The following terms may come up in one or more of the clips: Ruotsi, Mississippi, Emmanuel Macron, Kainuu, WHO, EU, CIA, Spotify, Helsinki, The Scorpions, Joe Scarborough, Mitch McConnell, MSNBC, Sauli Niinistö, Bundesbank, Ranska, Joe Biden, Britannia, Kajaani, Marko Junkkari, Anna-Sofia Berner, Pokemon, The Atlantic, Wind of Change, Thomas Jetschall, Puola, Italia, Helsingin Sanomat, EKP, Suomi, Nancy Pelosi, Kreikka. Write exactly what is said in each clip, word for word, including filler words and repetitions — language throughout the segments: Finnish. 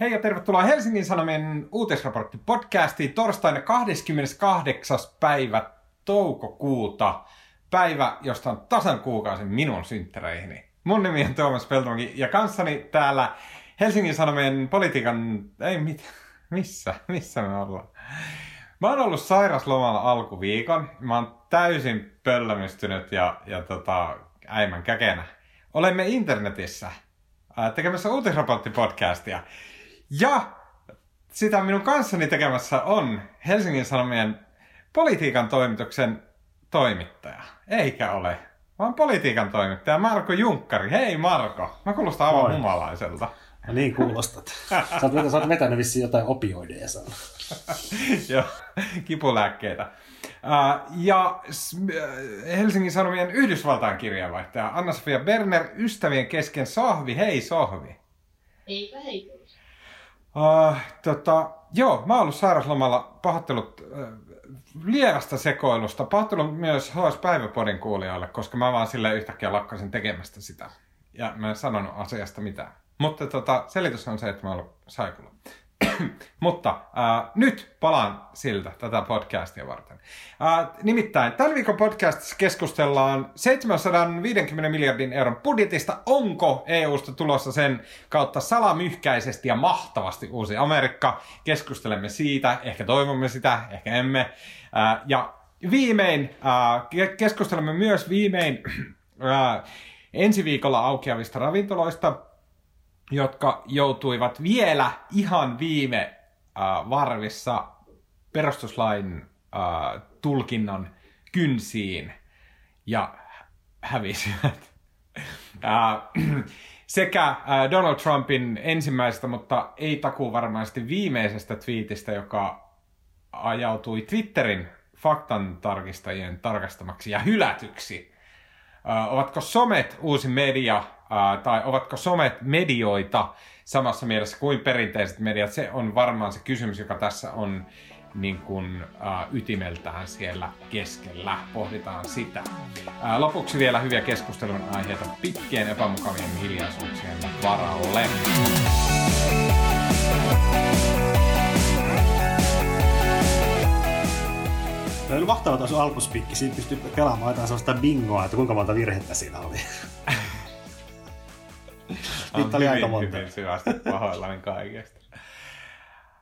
Hei ja tervetuloa Helsingin Sanomien uutisraporttipodcastiin torstaina kahdeskymmeneskahdeksas päivä toukokuuta. Päivä, josta on tasan kuukausi minun synttäreihini. Mun nimi on Toomas Peltomäki ja kanssani täällä Helsingin Sanomien politiikan... Ei mit... Missä? Missä me ollaan? Mä oon ollut sairaslomalla alkuviikon. Mä oon täysin pöllömystynyt ja, ja tota, äimän käkenä. Olemme internetissä tekemässä uutisraporttipodcastia. Ja sitä minun kanssani tekemässä on Helsingin Sanomien politiikan toimituksen toimittaja. Eikä ole, vaan politiikan toimittaja Marko Junkkari. Hei Marko, mä kuulostan aivan humalaiselta. No niin kuulostat. Sä oot vetänyt vissiin jotain opioideja saada. Joo, kipulääkkeitä. Ja Helsingin Sanomien Yhdysvaltain kirjeenvaihtaja Anna-Sofia Berner ystävien kesken. Sohvi, hei Sohvi. Eipä hei. Uh, tota, joo, mä oon ollut sairauslomalla, pahoittelut äh, lievästä sekoilusta. Pahoittelut myös H S-päiväpodin kuulijoille, koska mä vaan silleen yhtäkkiä lakkasin tekemästä sitä. Ja mä en sanonut asiasta mitään. Mutta tota, selitys on se, että mä oon ollut saikulla. Mutta äh, nyt palaan siltä tätä podcastia varten. Äh, nimittäin, tällä viikon podcastissa keskustellaan seitsemänsataaviisikymmentä miljardin euron budjetista. Onko E U:sta tulossa sen kautta salamyhkäisesti ja mahtavasti uusi Amerikka? Keskustelemme siitä, ehkä toivomme sitä, ehkä emme. Äh, ja viimein, äh, keskustelemme myös viimein äh, ensi viikolla aukeavista ravintoloista, jotka joutuivat vielä ihan viime äh, varvissa perustuslain äh, tulkinnan kynsiin ja hävisivät. Äh, sekä äh, Donald Trumpin ensimmäisestä, mutta ei takuu varmasti viimeisestä twiitistä, joka ajautui Twitterin faktantarkistajien tarkastamaksi ja hylätyksi. Äh, ovatko somet uusi media? Uh, tai ovatko somet medioita samassa mielessä kuin perinteiset mediat? Se on varmaan se kysymys, joka tässä on niin kuin, uh, ytimeltään siellä keskellä. Pohditaan sitä. Uh, lopuksi vielä hyviä keskustelun aiheita pitkien epämukavien hiljaisuuksien varalle. Tämä oli mahtava tuo sun alkuspiikki. Siinä pystyy pelaamaan jotain sellaista bingoa, että kuinka monta virhettä siinä oli. Niitä oli aika monta. Hyvin syvästi pahoillani kaikesta.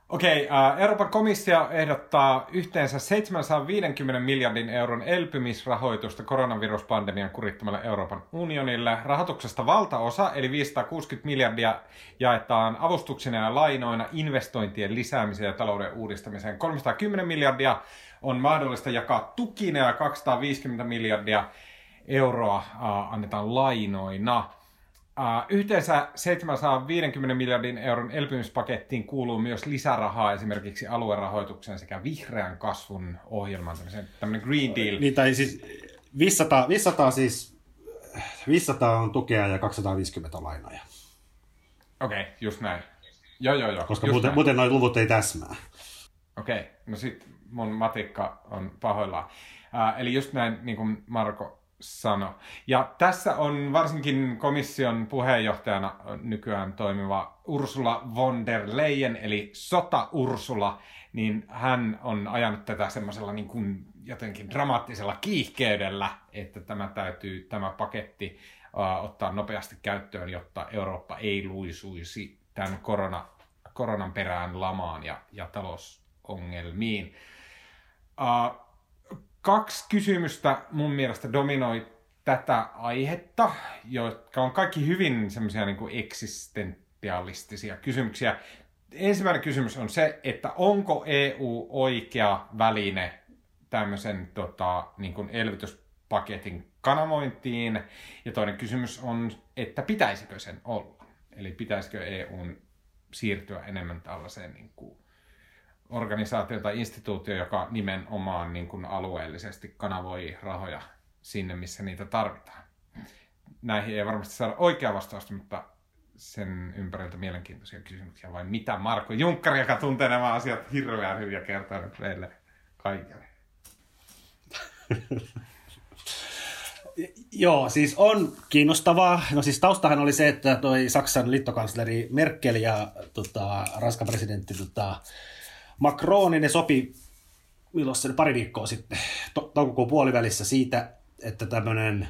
Okei, okay, Euroopan komissio ehdottaa yhteensä seitsemänsataaviisikymmentä miljardin euron elpymisrahoitusta koronaviruspandemian kurittamalle Euroopan unionille. Rahoituksesta valtaosa, eli viisisataakuusikymmentä miljardia, jaetaan avustuksina ja lainoina investointien lisäämiseen ja talouden uudistamiseen. kolmesataakymmenen miljardia on mahdollista jakaa tukina ja kaksisataaviisikymmentä miljardia euroa äh, annetaan lainoina. Uh, yhteensä seitsemänsataaviisikymmentä miljardin euron elpymispakettiin kuuluu myös lisärahaa esimerkiksi aluerahoitukseen sekä vihreän kasvun ohjelman, tämmöinen Green Deal. Niin, tai siis viisisataa, viisisataa, siis viisisataa on tukea ja kaksisataaviisikymmentä on lainoja. Okei, okay, just näin. Joo, joo, joo. Koska muuten, näin. muuten noi luvut ei täsmää. Okei, okay, no sit mun matikka on pahoillaan. Uh, eli just näin, niin kuin Marko sano. Ja tässä on varsinkin komission puheenjohtajana nykyään toimiva Ursula von der Leyen, eli sota Ursula, niin hän on ajanut tätä semmoisella niin kuin jotenkin dramaattisella kiihkeydellä, että tämä täytyy, tämä paketti uh, ottaa nopeasti käyttöön, jotta Eurooppa ei luisuisi tämän korona, koronan perään lamaan ja, ja talousongelmiin. Uh, Kaksi kysymystä mun mielestä dominoi tätä aihetta, jotka on kaikki hyvin semmoisia niin kuin eksistentialistisia kysymyksiä. Ensimmäinen kysymys on se, että onko E U oikea väline tämmöisen tota, niin kuin elvytyspaketin kanavointiin? Ja toinen kysymys on, että pitäisikö sen olla? Eli pitäisikö E U:n siirtyä enemmän tällaiseen niin kuin organisaatio tai instituutio, joka nimenomaan niin kuin alueellisesti kanavoi rahoja sinne, missä niitä tarvitaan. Näihin ei varmasti saada oikea vastausta, mutta sen ympäriltä mielenkiintoisia kysymyksiä. Vai mitä Marko Junkkari, joka tuntee nämä asiat hirveän hyvin ja kertoo nyt meille kaikille? Joo, siis on kiinnostavaa. No siis taustahan oli se, että toi Saksan liittokansleri Merkel ja tota, Ranskan presidentti tota, Macron, niin ne sopi milloin se pari viikkoa sitten, to- toukokuun puolivälissä siitä, että tämmöinen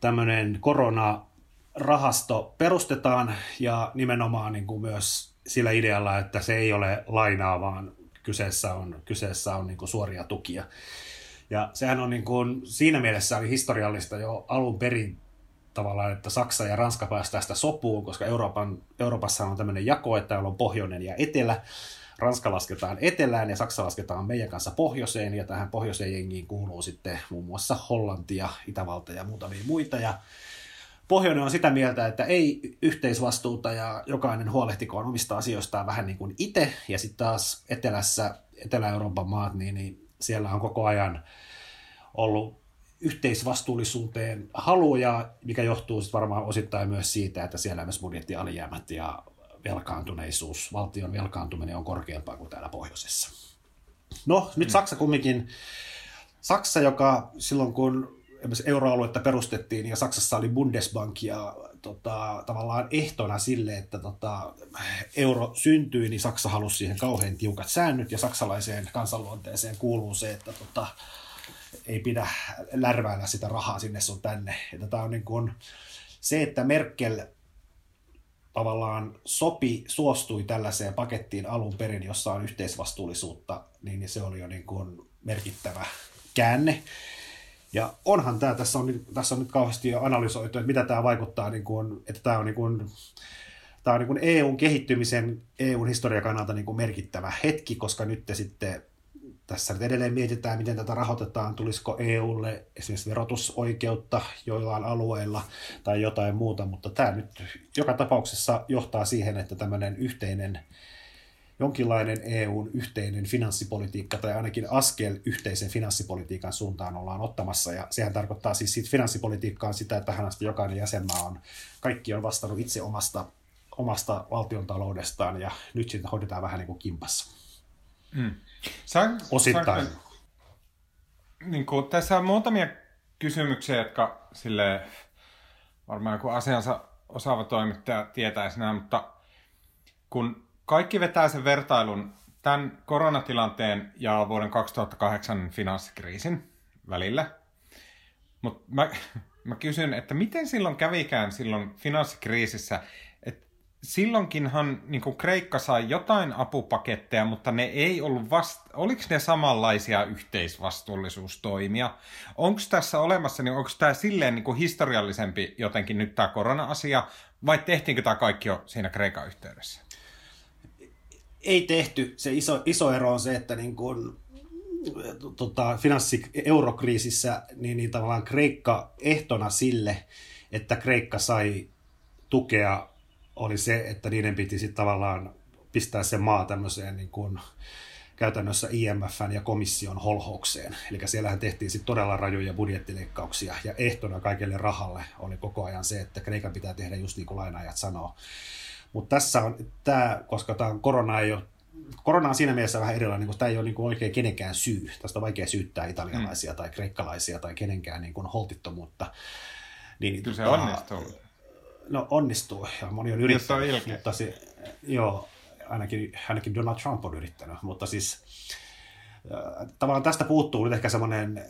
tämmöinen koronarahasto perustetaan ja nimenomaan niin kuin myös sillä idealla, että se ei ole lainaa, vaan kyseessä on, kyseessä on niin kuin suoria tukia. Ja sehän on niin kuin, siinä mielessä oli historiallista jo alun perin tavallaan, että Saksa ja Ranska päästään sitä sopuun, koska Euroopan, Euroopassa on tämmöinen jako, että täällä on pohjoinen ja etelä. Ranska lasketaan etelään ja Saksa lasketaan meidän kanssa pohjoiseen, ja tähän pohjoiseen jengiin kuuluu sitten muun muassa Hollanti ja Itävalta ja muutamia muita. Ja pohjoinen on sitä mieltä, että ei yhteisvastuuta ja jokainen huolehtikoon omista asioistaan vähän niin kuin itse, ja sitten taas etelässä, Etelä-Euroopan maat, niin, niin siellä on koko ajan ollut yhteisvastuullisuuteen haluja, mikä johtuu sitten varmaan osittain myös siitä, että siellä on myös budjettialijäämät ja velkaantuneisuus, valtion velkaantuminen on korkeampaa kuin täällä pohjoisessa. No, nyt Saksa kumminkin, Saksa, joka silloin kun euroaluetta perustettiin ja Saksassa oli Bundesbank ja tota, tavallaan ehtona sille, että tota, euro syntyi, niin Saksa halusi siihen kauhean tiukat säännöt ja saksalaiseen kansanluonteeseen kuuluu se, että tota, ei pidä lärväillä sitä rahaa sinne sun tänne. Tämä on niin kuin se, että Merkel tavallaan sopi, suostui tällaiseen pakettiin alun perin, jossa on yhteisvastuullisuutta, niin se oli jo niin kuin merkittävä käänne. Ja onhan tämä, tässä on, tässä on nyt kauheasti jo analysoitu, että mitä tämä vaikuttaa, niin kuin, että tämä on, niin kuin, tämä on niin kuin E U:n kehittymisen, E U:n historian kannalta niin kuin merkittävä hetki, koska nyt sitten tässä nyt edelleen mietitään, miten tätä rahoitetaan, tulisiko E U:lle esimerkiksi verotusoikeutta joillain alueilla tai jotain muuta, mutta tämä nyt joka tapauksessa johtaa siihen, että tämmöinen yhteinen, jonkinlainen E U:n yhteinen finanssipolitiikka tai ainakin askel yhteisen finanssipolitiikan suuntaan ollaan ottamassa, ja sehän tarkoittaa siis siitä finanssipolitiikkaan sitä, että tähän asti jokainen jäsenmaa on, kaikki on vastannut itse omasta, omasta valtiontaloudestaan, ja nyt sitä hoidetaan vähän niin kuin kimpassa. Mm. Sain, Osittain. Sain, niin kuin, tässä on muutamia kysymyksiä, jotka silleen, varmaan kun asiansa osaava toimittaja tietäisi nämä, mutta kun kaikki vetää sen vertailun tämän koronatilanteen ja vuoden kaksituhattakahdeksan finanssikriisin välillä, mutta mä, mä kysyn, että miten silloin kävikään silloin finanssikriisissä, silloinkinhan niin kuin Kreikka sai jotain apupaketteja, mutta ne ei ollut vasta... Oliko ne samanlaisia yhteisvastuullisuustoimia? Onko tässä olemassa, niin onko tämä silleen niin kuin historiallisempi jotenkin nyt tämä korona-asia, vai tehtiinkö tämä kaikki jo siinä Kreikan yhteydessä? Ei tehty. Se iso, iso ero on se, että niin kuin, tota, finanssi-eurokriisissä niin, niin tavallaan Kreikka ehtona sille, että Kreikka sai tukea, oli se, että niiden piti sitten tavallaan pistää se maa tämmöiseen niin kuin käytännössä I M F:n ja komission holhoukseen. Eli siellähän tehtiin sitten todella rajuja budjettileikkauksia, ja ehtona kaikelle rahalle oli koko ajan se, että Kreikan pitää tehdä just niin kuin lainaajat sanoo. Mutta tässä on tämä, koska tämä korona ei ole, korona on siinä mielessä vähän erilainen, koska tämä ei ole niin kuin oikein kenenkään syy. Tästä on vaikea syyttää italialaisia mm. tai kreikkalaisia tai kenenkään niin kuin holtittomuutta. Niin, kyllä se tota, onnistuu. No onnistuu, ja moni on yrittänyt, mutta se, joo, ainakin, ainakin Donald Trump on yrittänyt, mutta siis äh, tavallaan tästä puuttuu nyt ehkä semmoinen äh,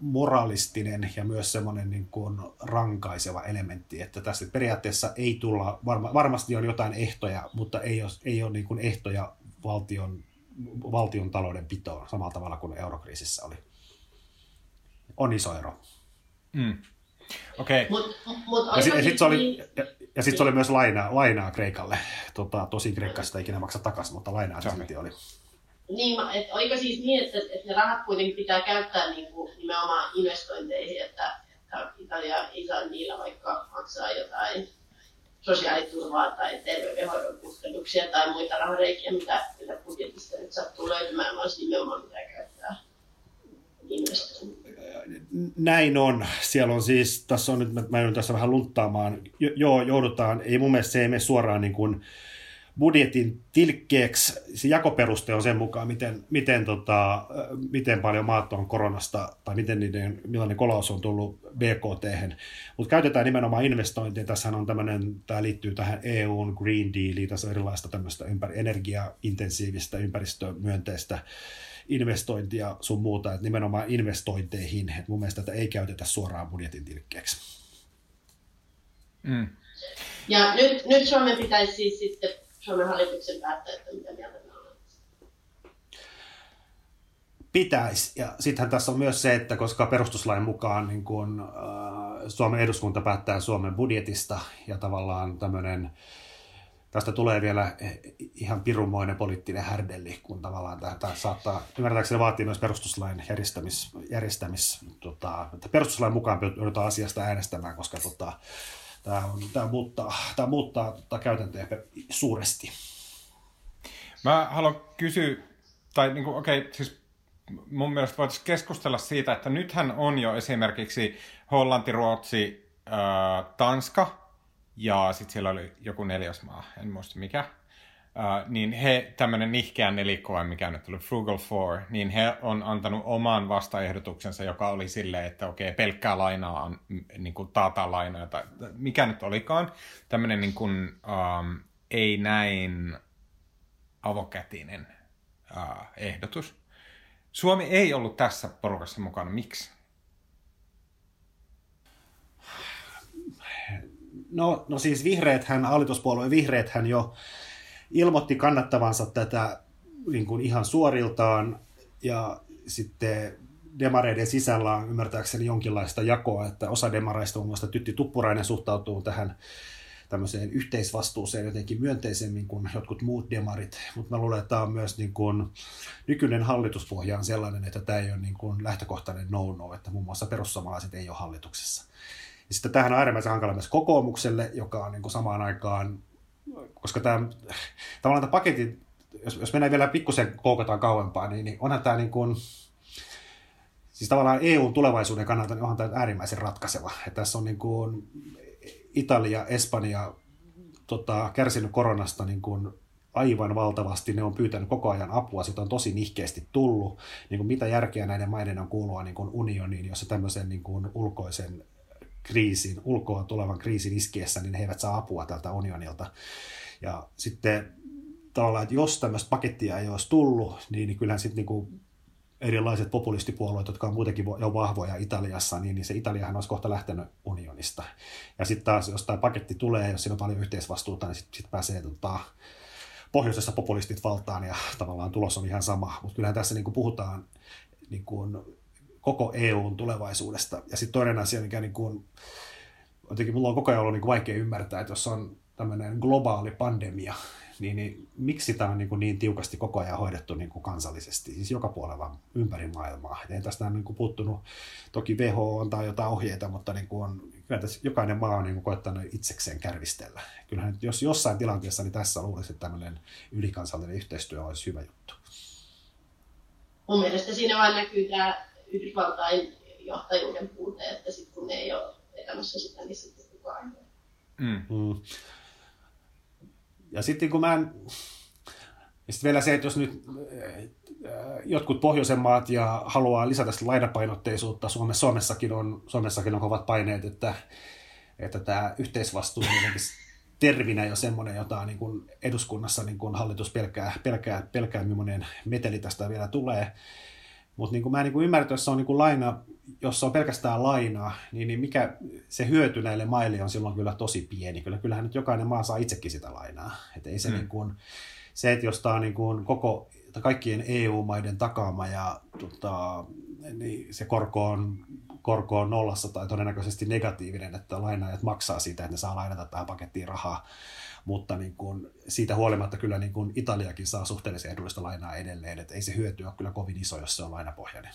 moralistinen ja myös semmoinen niin kuin rankaiseva elementti, että tässä periaatteessa ei tulla, varma, varmasti on jotain ehtoja, mutta ei ole, ei ole niin kuin ehtoja valtion, valtion talouden pitoon samalla tavalla kuin eurokriisissä oli. On iso ero. Mm. Okei. Mut, mut ja sitten sit se oli, ja, ja sit se oli myös lainaa, lainaa Kreikalle. Tota, tosin Kreikka sitä ikinä maksa takaisin, mutta lainaa se silti oli. Niin, että oliko siis niin, että, että ne rahat kuitenkin pitää käyttää niin kuin nimenomaan investointeihin, että, että Italia ei saa niillä vaikka maksaa jotain sosiaaliturvaa tai terveydenhoidon kustannuksia tai muita rahareikiä, mitä, mitä budjetista nyt sattuu löytymään, vaan se nimenomaan pitää käyttää investointiin. Näin on. Siellä on siis, tässä on nyt, mä joudun tässä vähän lunttaamaan, jo, joo, joudutaan, ei mun mielestä se ei mene suoraan niin kuin budjetin tilkkeeksi, se jakoperuste on sen mukaan, miten, miten, tota, miten paljon maat on koronasta tai miten niiden, millainen kolaus on tullut B K T:hen. Mutta käytetään nimenomaan investointeja. Tässähän on tämmöinen, tämä liittyy tähän E U:n Green Dealiin, tässä on erilaista tämmöistä ympäri, energiaintensiivistä, ympäristömyönteistä investointia sun muuta, että nimenomaan investointeihin. Et mun mielestä tätä ei käytetä suoraan budjetin tilkkeeksi. Mm. Ja nyt, nyt Suomen pitäisi siis sitten Suomen hallituksen päättää, että mitä mieltä me ollaan. Pitäisi. Ja sittenhän tässä on myös se, että koska perustuslain mukaan niin kun, äh, Suomen eduskunta päättää Suomen budjetista ja tavallaan tämmöinen, tästä tulee vielä ihan pirumoinen poliittinen härdelli, kun tavallaan tämä saattaa, ymmärtääkseni vaatii myös perustuslain järjestämis, järjestämis tota, että perustuslain mukaan joudutaan asiasta äänestämään, koska tota, Tämä, on, tämä muuttaa, tämä muuttaa tota käytäntöjä suuresti. Mä haluan kysyä, tai niin kuin, okei, siis mun mielestä voitaisiin keskustella siitä, että nythän on jo esimerkiksi Hollanti, Ruotsi, äh, Tanska, ja sitten siellä oli joku neljäs maa, en muista mikä, äh, niin he, tämmöinen nihkeä nelikkoa, mikä nyt tuli, Frugal Four, niin he on antanut oman vastaehdotuksensa, joka oli silleen, että okei, pelkkää lainaa on, niin kuin taataan lainaa, tai mikä nyt olikaan, tämmöinen niin kuin, ähm, ei näin avokätinen äh, ehdotus. Suomi ei ollut tässä porukassa mukana, miksi? No, no siis vihreäthän, hallituspuolueen vihreäthän jo ilmoitti kannattavansa tätä niin kuin ihan suoriltaan, ja sitten demareiden sisällä on ymmärtääkseni jonkinlaista jakoa, että osa demareista, muun muassa Tytti Tuppurainen, suhtautuu tähän tämmöiseen yhteisvastuuseen jotenkin myönteisemmin kuin jotkut muut demarit, mutta mä luulen, että tämä on myös niin kuin, nykyinen hallituspohja on sellainen, että tämä ei ole niin kuin lähtökohtainen no-no, että muun muassa perussuomalaiset ei ole hallituksessa. Ja sitten tämähän on äärimmäisen hankala myös kokoomukselle, joka on niin kuin samaan aikaan, koska tämä, tavallaan tämä paketti, jos, jos mennään vielä pikkusen koukataan kauempaa, niin, niin onhan tämä niin kuin, siis tavallaan E U:n tulevaisuuden kannalta niin onhan tämä äärimmäisen ratkaiseva. Ja tässä on niin kuin Italia, Espanja tota, kärsinyt koronasta niin kuin aivan valtavasti, ne on pyytänyt koko ajan apua, sitä on tosi nihkeästi tullut. Niin kuin mitä järkeä näiden maiden on kuulua niin kuin unioniin, jossa tämmöisen niin kuin ulkoisen kriisin, ulkoon tulevan kriisin iskiessä, niin he eivät saa apua tältä unionilta. Ja sitten tavallaan, että jos tämmöistä pakettia ei olisi tullut, niin kyllähän sitten niinku erilaiset populistipuolueet, jotka on muutenkin jo vahvoja Italiassa, niin se Italiahan olisi kohta lähtenyt unionista. Ja sitten taas, jos tämä paketti tulee, jos siinä on paljon yhteisvastuuta, niin sitten sit pääsee tota, pohjoisessa populistit valtaan, ja tavallaan tulos on ihan sama. Mutta kyllähän tässä niinku puhutaan niinku koko E U:n tulevaisuudesta. Ja sitten toinen asia, mikä niin kuin, jotenkin mulla on koko ajan ollut niin kuin vaikea ymmärtää, että jos on tämmöinen globaali pandemia, niin, niin miksi tämä on niin, niin tiukasti koko ajan hoidettu niin kuin kansallisesti, siis joka puolella ympäri maailmaa. Et ei tästä on niin kuin puuttunut, toki W H O antaa jotain ohjeita, mutta niin kuin on, kyllä tässä jokainen maa on niin kuin koettanut itsekseen kärvistellä. Kyllähän jos jossain tilanteessa, niin tässä luulisi, että tämmöinen ylikansallinen yhteistyö olisi hyvä juttu. Mun mielestä siinä vaan näkyy tämä Yhdysvaltain johtajuuden puute, että sitten kun ne ei ole elämässä sitä, niin sitten kukaan. Mm-hmm. Ja sitten kun mä en... ja sitten vielä se, että jos nyt jotkut pohjoisen maat ja haluaa lisätä sitä lainapainotteisuutta, Suomessakin on, Suomessakin on kovat paineet, että, että tämä yhteisvastuu terminä jo semmoinen, jota niin kuin eduskunnassa niin kuin hallitus pelkää, pelkää, pelkää millainen meteli tästä vielä tulee. Mutta niin mä en niin ymmärrä, että jos on, niin laina, jos on pelkästään lainaa, niin, niin mikä se hyöty näille maille on silloin kyllä tosi pieni. Kyllä, kyllähän nyt jokainen maa saa itsekin sitä lainaa. Et ei se, mm. niin kuin, se, että jos tämä on niin kuin koko, kaikkien E U-maiden takaama ja tota, niin se korko on, korko on nollassa tai todennäköisesti negatiivinen, että lainaajat maksaa siitä, että ne saa lainata tähän pakettiin rahaa. Mutta niin kun siitä huolimatta kyllä niin kun Italiakin saa suhteellisen edullista lainaa edelleen, että ei se hyöty ole kyllä kovin iso, jos se on lainapohjainen.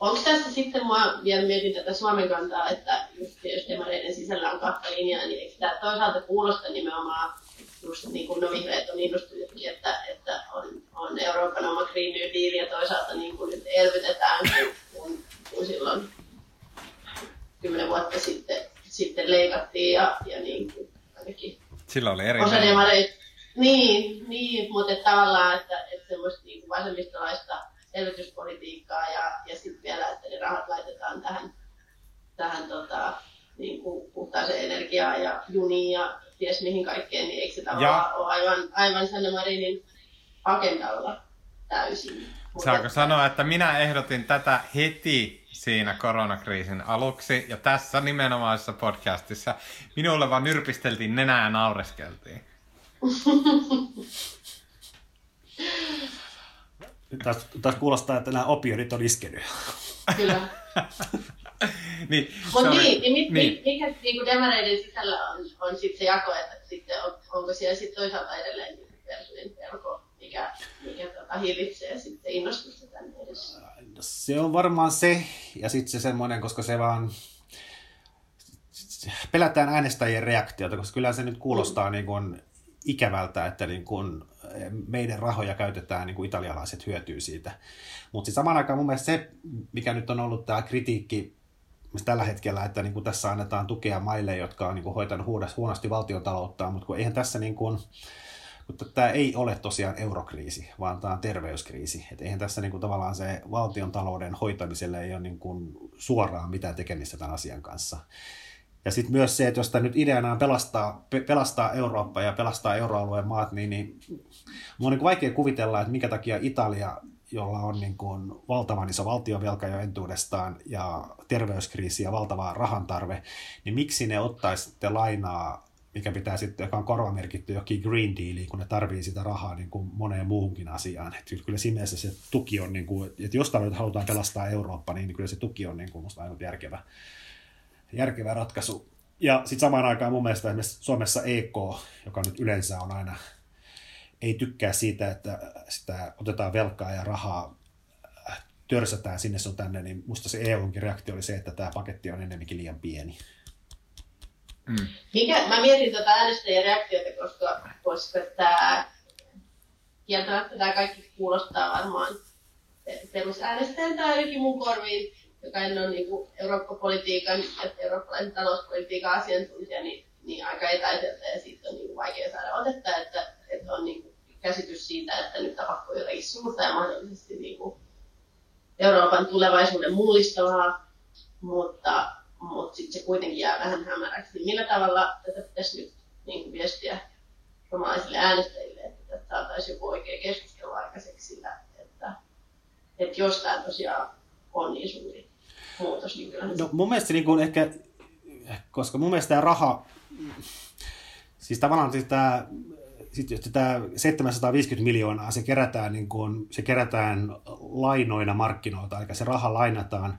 Onko tässä sitten, minua vielä mietin tätä Suomen kantaa, että jos demareiden sisällä on kahta linjaa, niin eikö tämä toisaalta kuulosta nimenomaan, just niin kuin no vihreät on innostunutkin, että, että on, on Euroopan oma Green New Deal ja toisaalta niin kuin nyt elvytetään, kun, kun silloin kymmenen vuotta sitten, sitten leikattiin ja, ja niin kuin. Sillä oli eri mieltä. Niin, niin, mutta tavallaan, että, että semmoista niin vasemmistolaista elvytyspolitiikkaa ja, ja sitten vielä, että ne rahat laitetaan tähän, tähän tota, niin kuin puhtaaseen energiaan ja juniin ja ties mihin kaikkeen, niin eikö se tavallaan ja... ole aivan, aivan Sanna Marinin agendalla täysin. Saako sanoa, että minä ehdotin tätä heti siinä koronakriisin aluksi ja tässä nimenomaisessa podcastissa minulle vaan nyrpisteltiin nenää ja naureskeltiin. Taas, taas kuulostaa, että nämä opioidit on iskenyt. Kyllä. Niin, mutta niin, niin, niin. Mikä niin demareiden sisällä on, on sitten se jako, että sitten on, onko siellä sitten toisaalta edelleen persujen pelko, mikä, mikä tota hillitsee sitten innostusta tänne edessä? Se on varmaan se, ja sitten se semmoinen, koska se vaan... Pelätään äänestäjien reaktiota, koska kyllä se nyt kuulostaa mm. niin kuin... ikävältä, että niin kun meidän rahoja käytetään, niin kun italialaiset hyötyy siitä. Mutta siis samaan aikaan mun mielestä se, mikä nyt on ollut tämä kritiikki tällä hetkellä, että niin kun tässä annetaan tukea maille, jotka on niin kun hoitanut huonosti valtiontalouttaan, mutta kun eihän tässä niin kun, kun tämä ei ole tosiaan eurokriisi, vaan tämä on terveyskriisi. Et eihän tässä niin kun tavallaan se valtiontalouden hoitamiselle ei ole niin kun suoraan mitään tekemistä tämän asian kanssa. Ja sitten myös se, että jos tämä nyt ideana on pelastaa, pelastaa Eurooppa ja pelastaa euroalueen maat, niin, niin minun on niin vaikea kuvitella, että minkä takia Italia, jolla on niin kuin valtavan iso valtionvelka jo entuudestaan ja terveyskriisi ja valtava rahantarve, niin miksi ne ottaisi sitten lainaa, mikä pitää sitten, joka on korvamerkitty jokin Green Dealiin, kun ne tarvitsee sitä rahaa niin kuin moneen muuhunkin asiaan. Että kyllä siinä mielessä se tuki on, niin kuin, että jos tarvitaan, halutaan pelastaa Eurooppa, niin kyllä se tuki on niin kuin musta ainut järkevä. järkevä ratkaisu. Ja sitten samaan aikaan mun mielestä esimerkiksi Suomessa E K, joka nyt yleensä on aina, ei tykkää siitä, että sitä otetaan velkaa ja rahaa törsätään sinne sun tänne, niin musta se E U:nkin reaktio oli se, että tämä paketti on enemmänkin liian pieni. Mm. Mikä, mä mietin tuota äänestäjien reaktiota, koska, koska tämä kieltämättä tämä kaikki kuulostaa varmaan perusäänestäjän tai ainakin mun korviin, joka en ole niin kuin eurooppapolitiikan ja eurooppalaisen talouspolitiikan asiantuntija, niin, niin aika etäiseltä ja siitä on niin kuin vaikea saada otetta, että, että on niin kuin käsitys siitä, että nyt tapahtuu jotakin suurta ja mahdollisesti niin kuin Euroopan tulevaisuuden mullistavaa, mutta, mutta sitten se kuitenkin jää vähän hämäräksi. Niin millä tavalla tätä pitäisi nyt niin kuin viestiä suomalaisille äänestäjille, että saataisiin joku oikea keskustelu aikaiseksi sillä, että, että jos tämä tosiaan on niin suuri muutos. Niin no, mun mielestä niin kuin ehkä, koska mun mielestä tämä raha, siis tavallaan siis tämä, siis tämä seitsemänsataaviisikymmentä miljoonaa, se kerätään, niin kuin, se kerätään lainoina markkinoilta, eli se raha lainataan,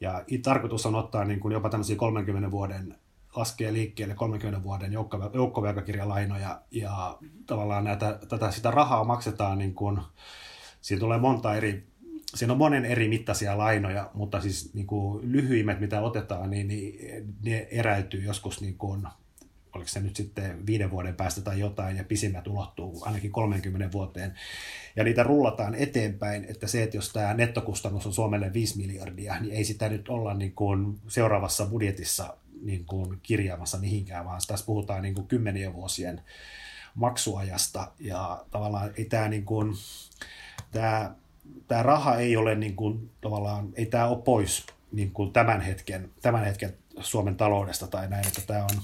ja tarkoitus on ottaa niin kuin jopa tämmöisiä kolmenkymmenen vuoden, laskee liikkeelle kolmenkymmenen vuoden joukkovelkakirjalainoja, ja tavallaan näitä, tätä, sitä rahaa maksetaan, niin kuin, siinä tulee monta eri, siinä on monen eri mittaisia lainoja, mutta siis niin kuin lyhyimmät, mitä otetaan, niin, niin ne eräytyy joskus, niin kuin, oliko se nyt sitten viiden vuoden päästä tai jotain, ja pisimmät ulottuu ainakin kolmeenkymmeneen vuoteen. Ja niitä rullataan eteenpäin, että se, että jos tämä nettokustannus on Suomelle viisi miljardia, niin ei sitä nyt olla niin kuin seuraavassa budjetissa niin kuin kirjaamassa mihinkään, vaan tässä puhutaan niin kuin kymmenien vuosien maksuajasta, ja tavallaan ei tämä... Niin kuin, tämä Tämä raha ei ole niin kuin, tavallaan, ei tämä ole pois niin kuin tämän hetken, tämän hetken Suomen taloudesta tai näin, että tämä on,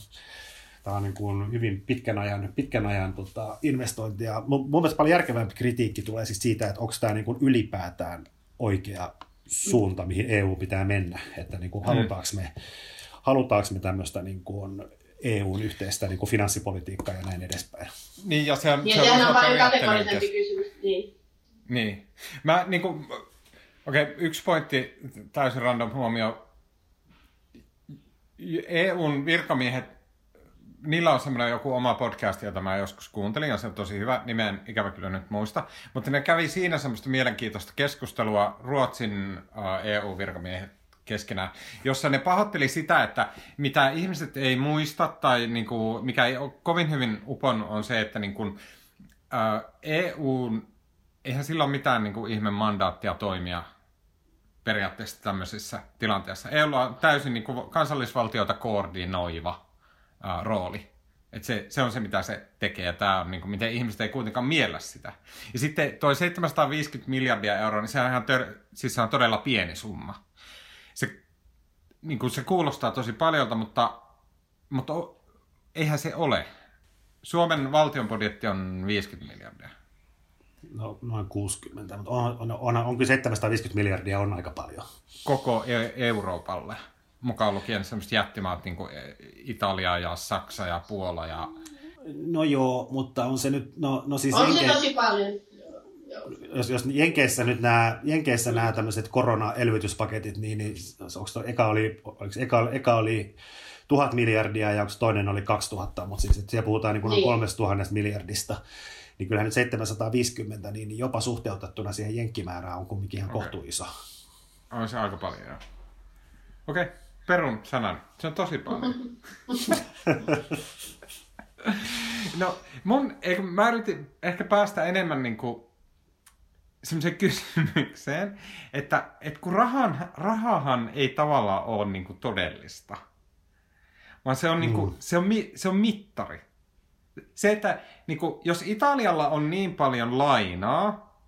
tämä on niin kuin hyvin pitkän ajan, pitkän ajan tota, investointia. Mun mielestä paljon järkevämpi kritiikki tulee siis siitä, että onko tämä niin kuin ylipäätään oikea suunta, mihin E U pitää mennä, että niin kuin halutaanko me, halutaanko me tämmöistä niin kuin E U:n yhteistä niin kuin finanssipolitiikkaa ja näin edespäin. Niin, ja se on, ja se on, se on, se on paljon kategorisempi kysymys, niin. Niin. Mä niinku, okei, okay, yksi pointti, täysin random huomio. E U:n virkamiehet, niillä on semmoinen joku oma podcast, jota mä joskus kuuntelin, ja se on tosi hyvä, nimen ikävä kyllä nyt muista. Mutta ne kävi siinä semmoista mielenkiintoista keskustelua Ruotsin E U-virkamiehet keskenään, jossa ne pahoitteli sitä, että mitä ihmiset ei muista, tai niinku, mikä ei ole kovin hyvin uponnut, on se, että niinku, E U:n eihän sillä ole mitään niin kuin ihme mandaattia toimia periaatteessa tämmöisessä tilanteessa. E U:lla on täysin niin kuin kansallisvaltiota koordinoiva ää, rooli Että se, se on se, mitä se tekee, ja tämä on, niin kuin, miten ihmiset ei kuitenkaan miellä sitä. Ja sitten toi seitsemänsataaviisikymmentä miljardia euroa, niin se on, ihan tör- siis se on todella pieni summa. Se, niin kuin se kuulostaa tosi paljolta, mutta, mutta eihän se ole. Suomen valtion budjetti on viisikymmentä miljardia. No noin kuusikymmentä, mutta on, on, on, onkin seitsemänsataaviisikymmentä miljardia on aika paljon. Koko e- Euroopalle. Mukaan lukien sellaiset jättimaat niin kuin Italia ja Saksa ja Puola ja... No joo, mutta on se nyt... No, no siis on Jenke... se tosi paljon. Jos, jos Jenkeissä nyt nämä, Jenkeissä nämä tämmöiset korona-elvytyspaketit, niin, niin onko eka oli, eka, eka oli tuhat miljardia ja onko toinen oli kaksituhatta, mutta siis siellä puhutaan niin kuin noin kolmetuhatta miljardista. Niin kyllähän nyt seitsemänsataaviisikymmentä, niin jopa suhteutettuna siihen jenkkimäärään on kumminkin ihan okay. Kohtuullista. On se aika paljon, joo. Okei. Okay. Perun sanan. Se on tosi paljon. No, mun, eikö, mä yritin ehkä päästä enemmän niin kuin semmoiseen kysymykseen, että et kun rahan, rahahan ei tavallaan ole niin kuin todellista, vaan se on, mm. niin kuin, se on, se on mittari. Se, että niin kuin, jos Italialla on niin paljon lainaa,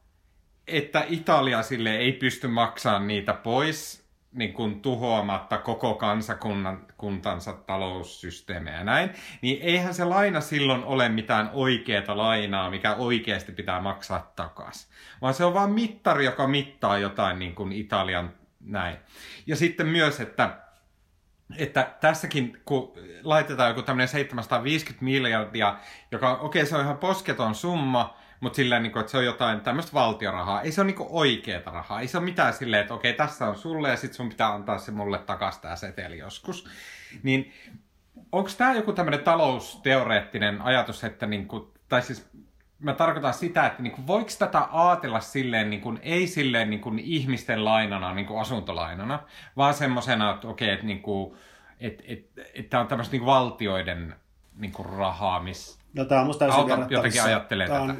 että Italia sille ei pysty maksamaan niitä pois, niin kuin tuhoamatta koko kansakuntansa taloussysteemejä ja näin, niin eihän se laina silloin ole mitään oikeaa lainaa, mikä oikeasti pitää maksaa takaisin. Vaan se on vaan mittari, joka mittaa jotain niin kuin Italian näin. Ja sitten myös, että, että tässäkin kun laitetaan joku tämmöinen seitsemänsataaviisikymmentä miljardia, joka okei okay, se on ihan posketon summa, mutta silleen, että se on jotain tämmöistä valtiorahaa. Ei se ole oikeaa rahaa. Ei se ole mitään silleen, että okei, tässä on sulle ja sitten sun pitää antaa se mulle takaisin tämä seteli joskus. Niin onko tämä joku tämmöinen talousteoreettinen ajatus, että niinku, tai siis mä tarkoitan sitä, että niinku, voiko tätä ajatella silleen, niinku, ei silleen niinku, ihmisten lainana, niinku, asuntolainana, vaan semmoisena, että okei, että niinku, et, et, et tämä on tämmöistä niinku, valtioiden niinku, rahaa, missä... No, tämä on musta täysin Auta, verrattavissa, tämä on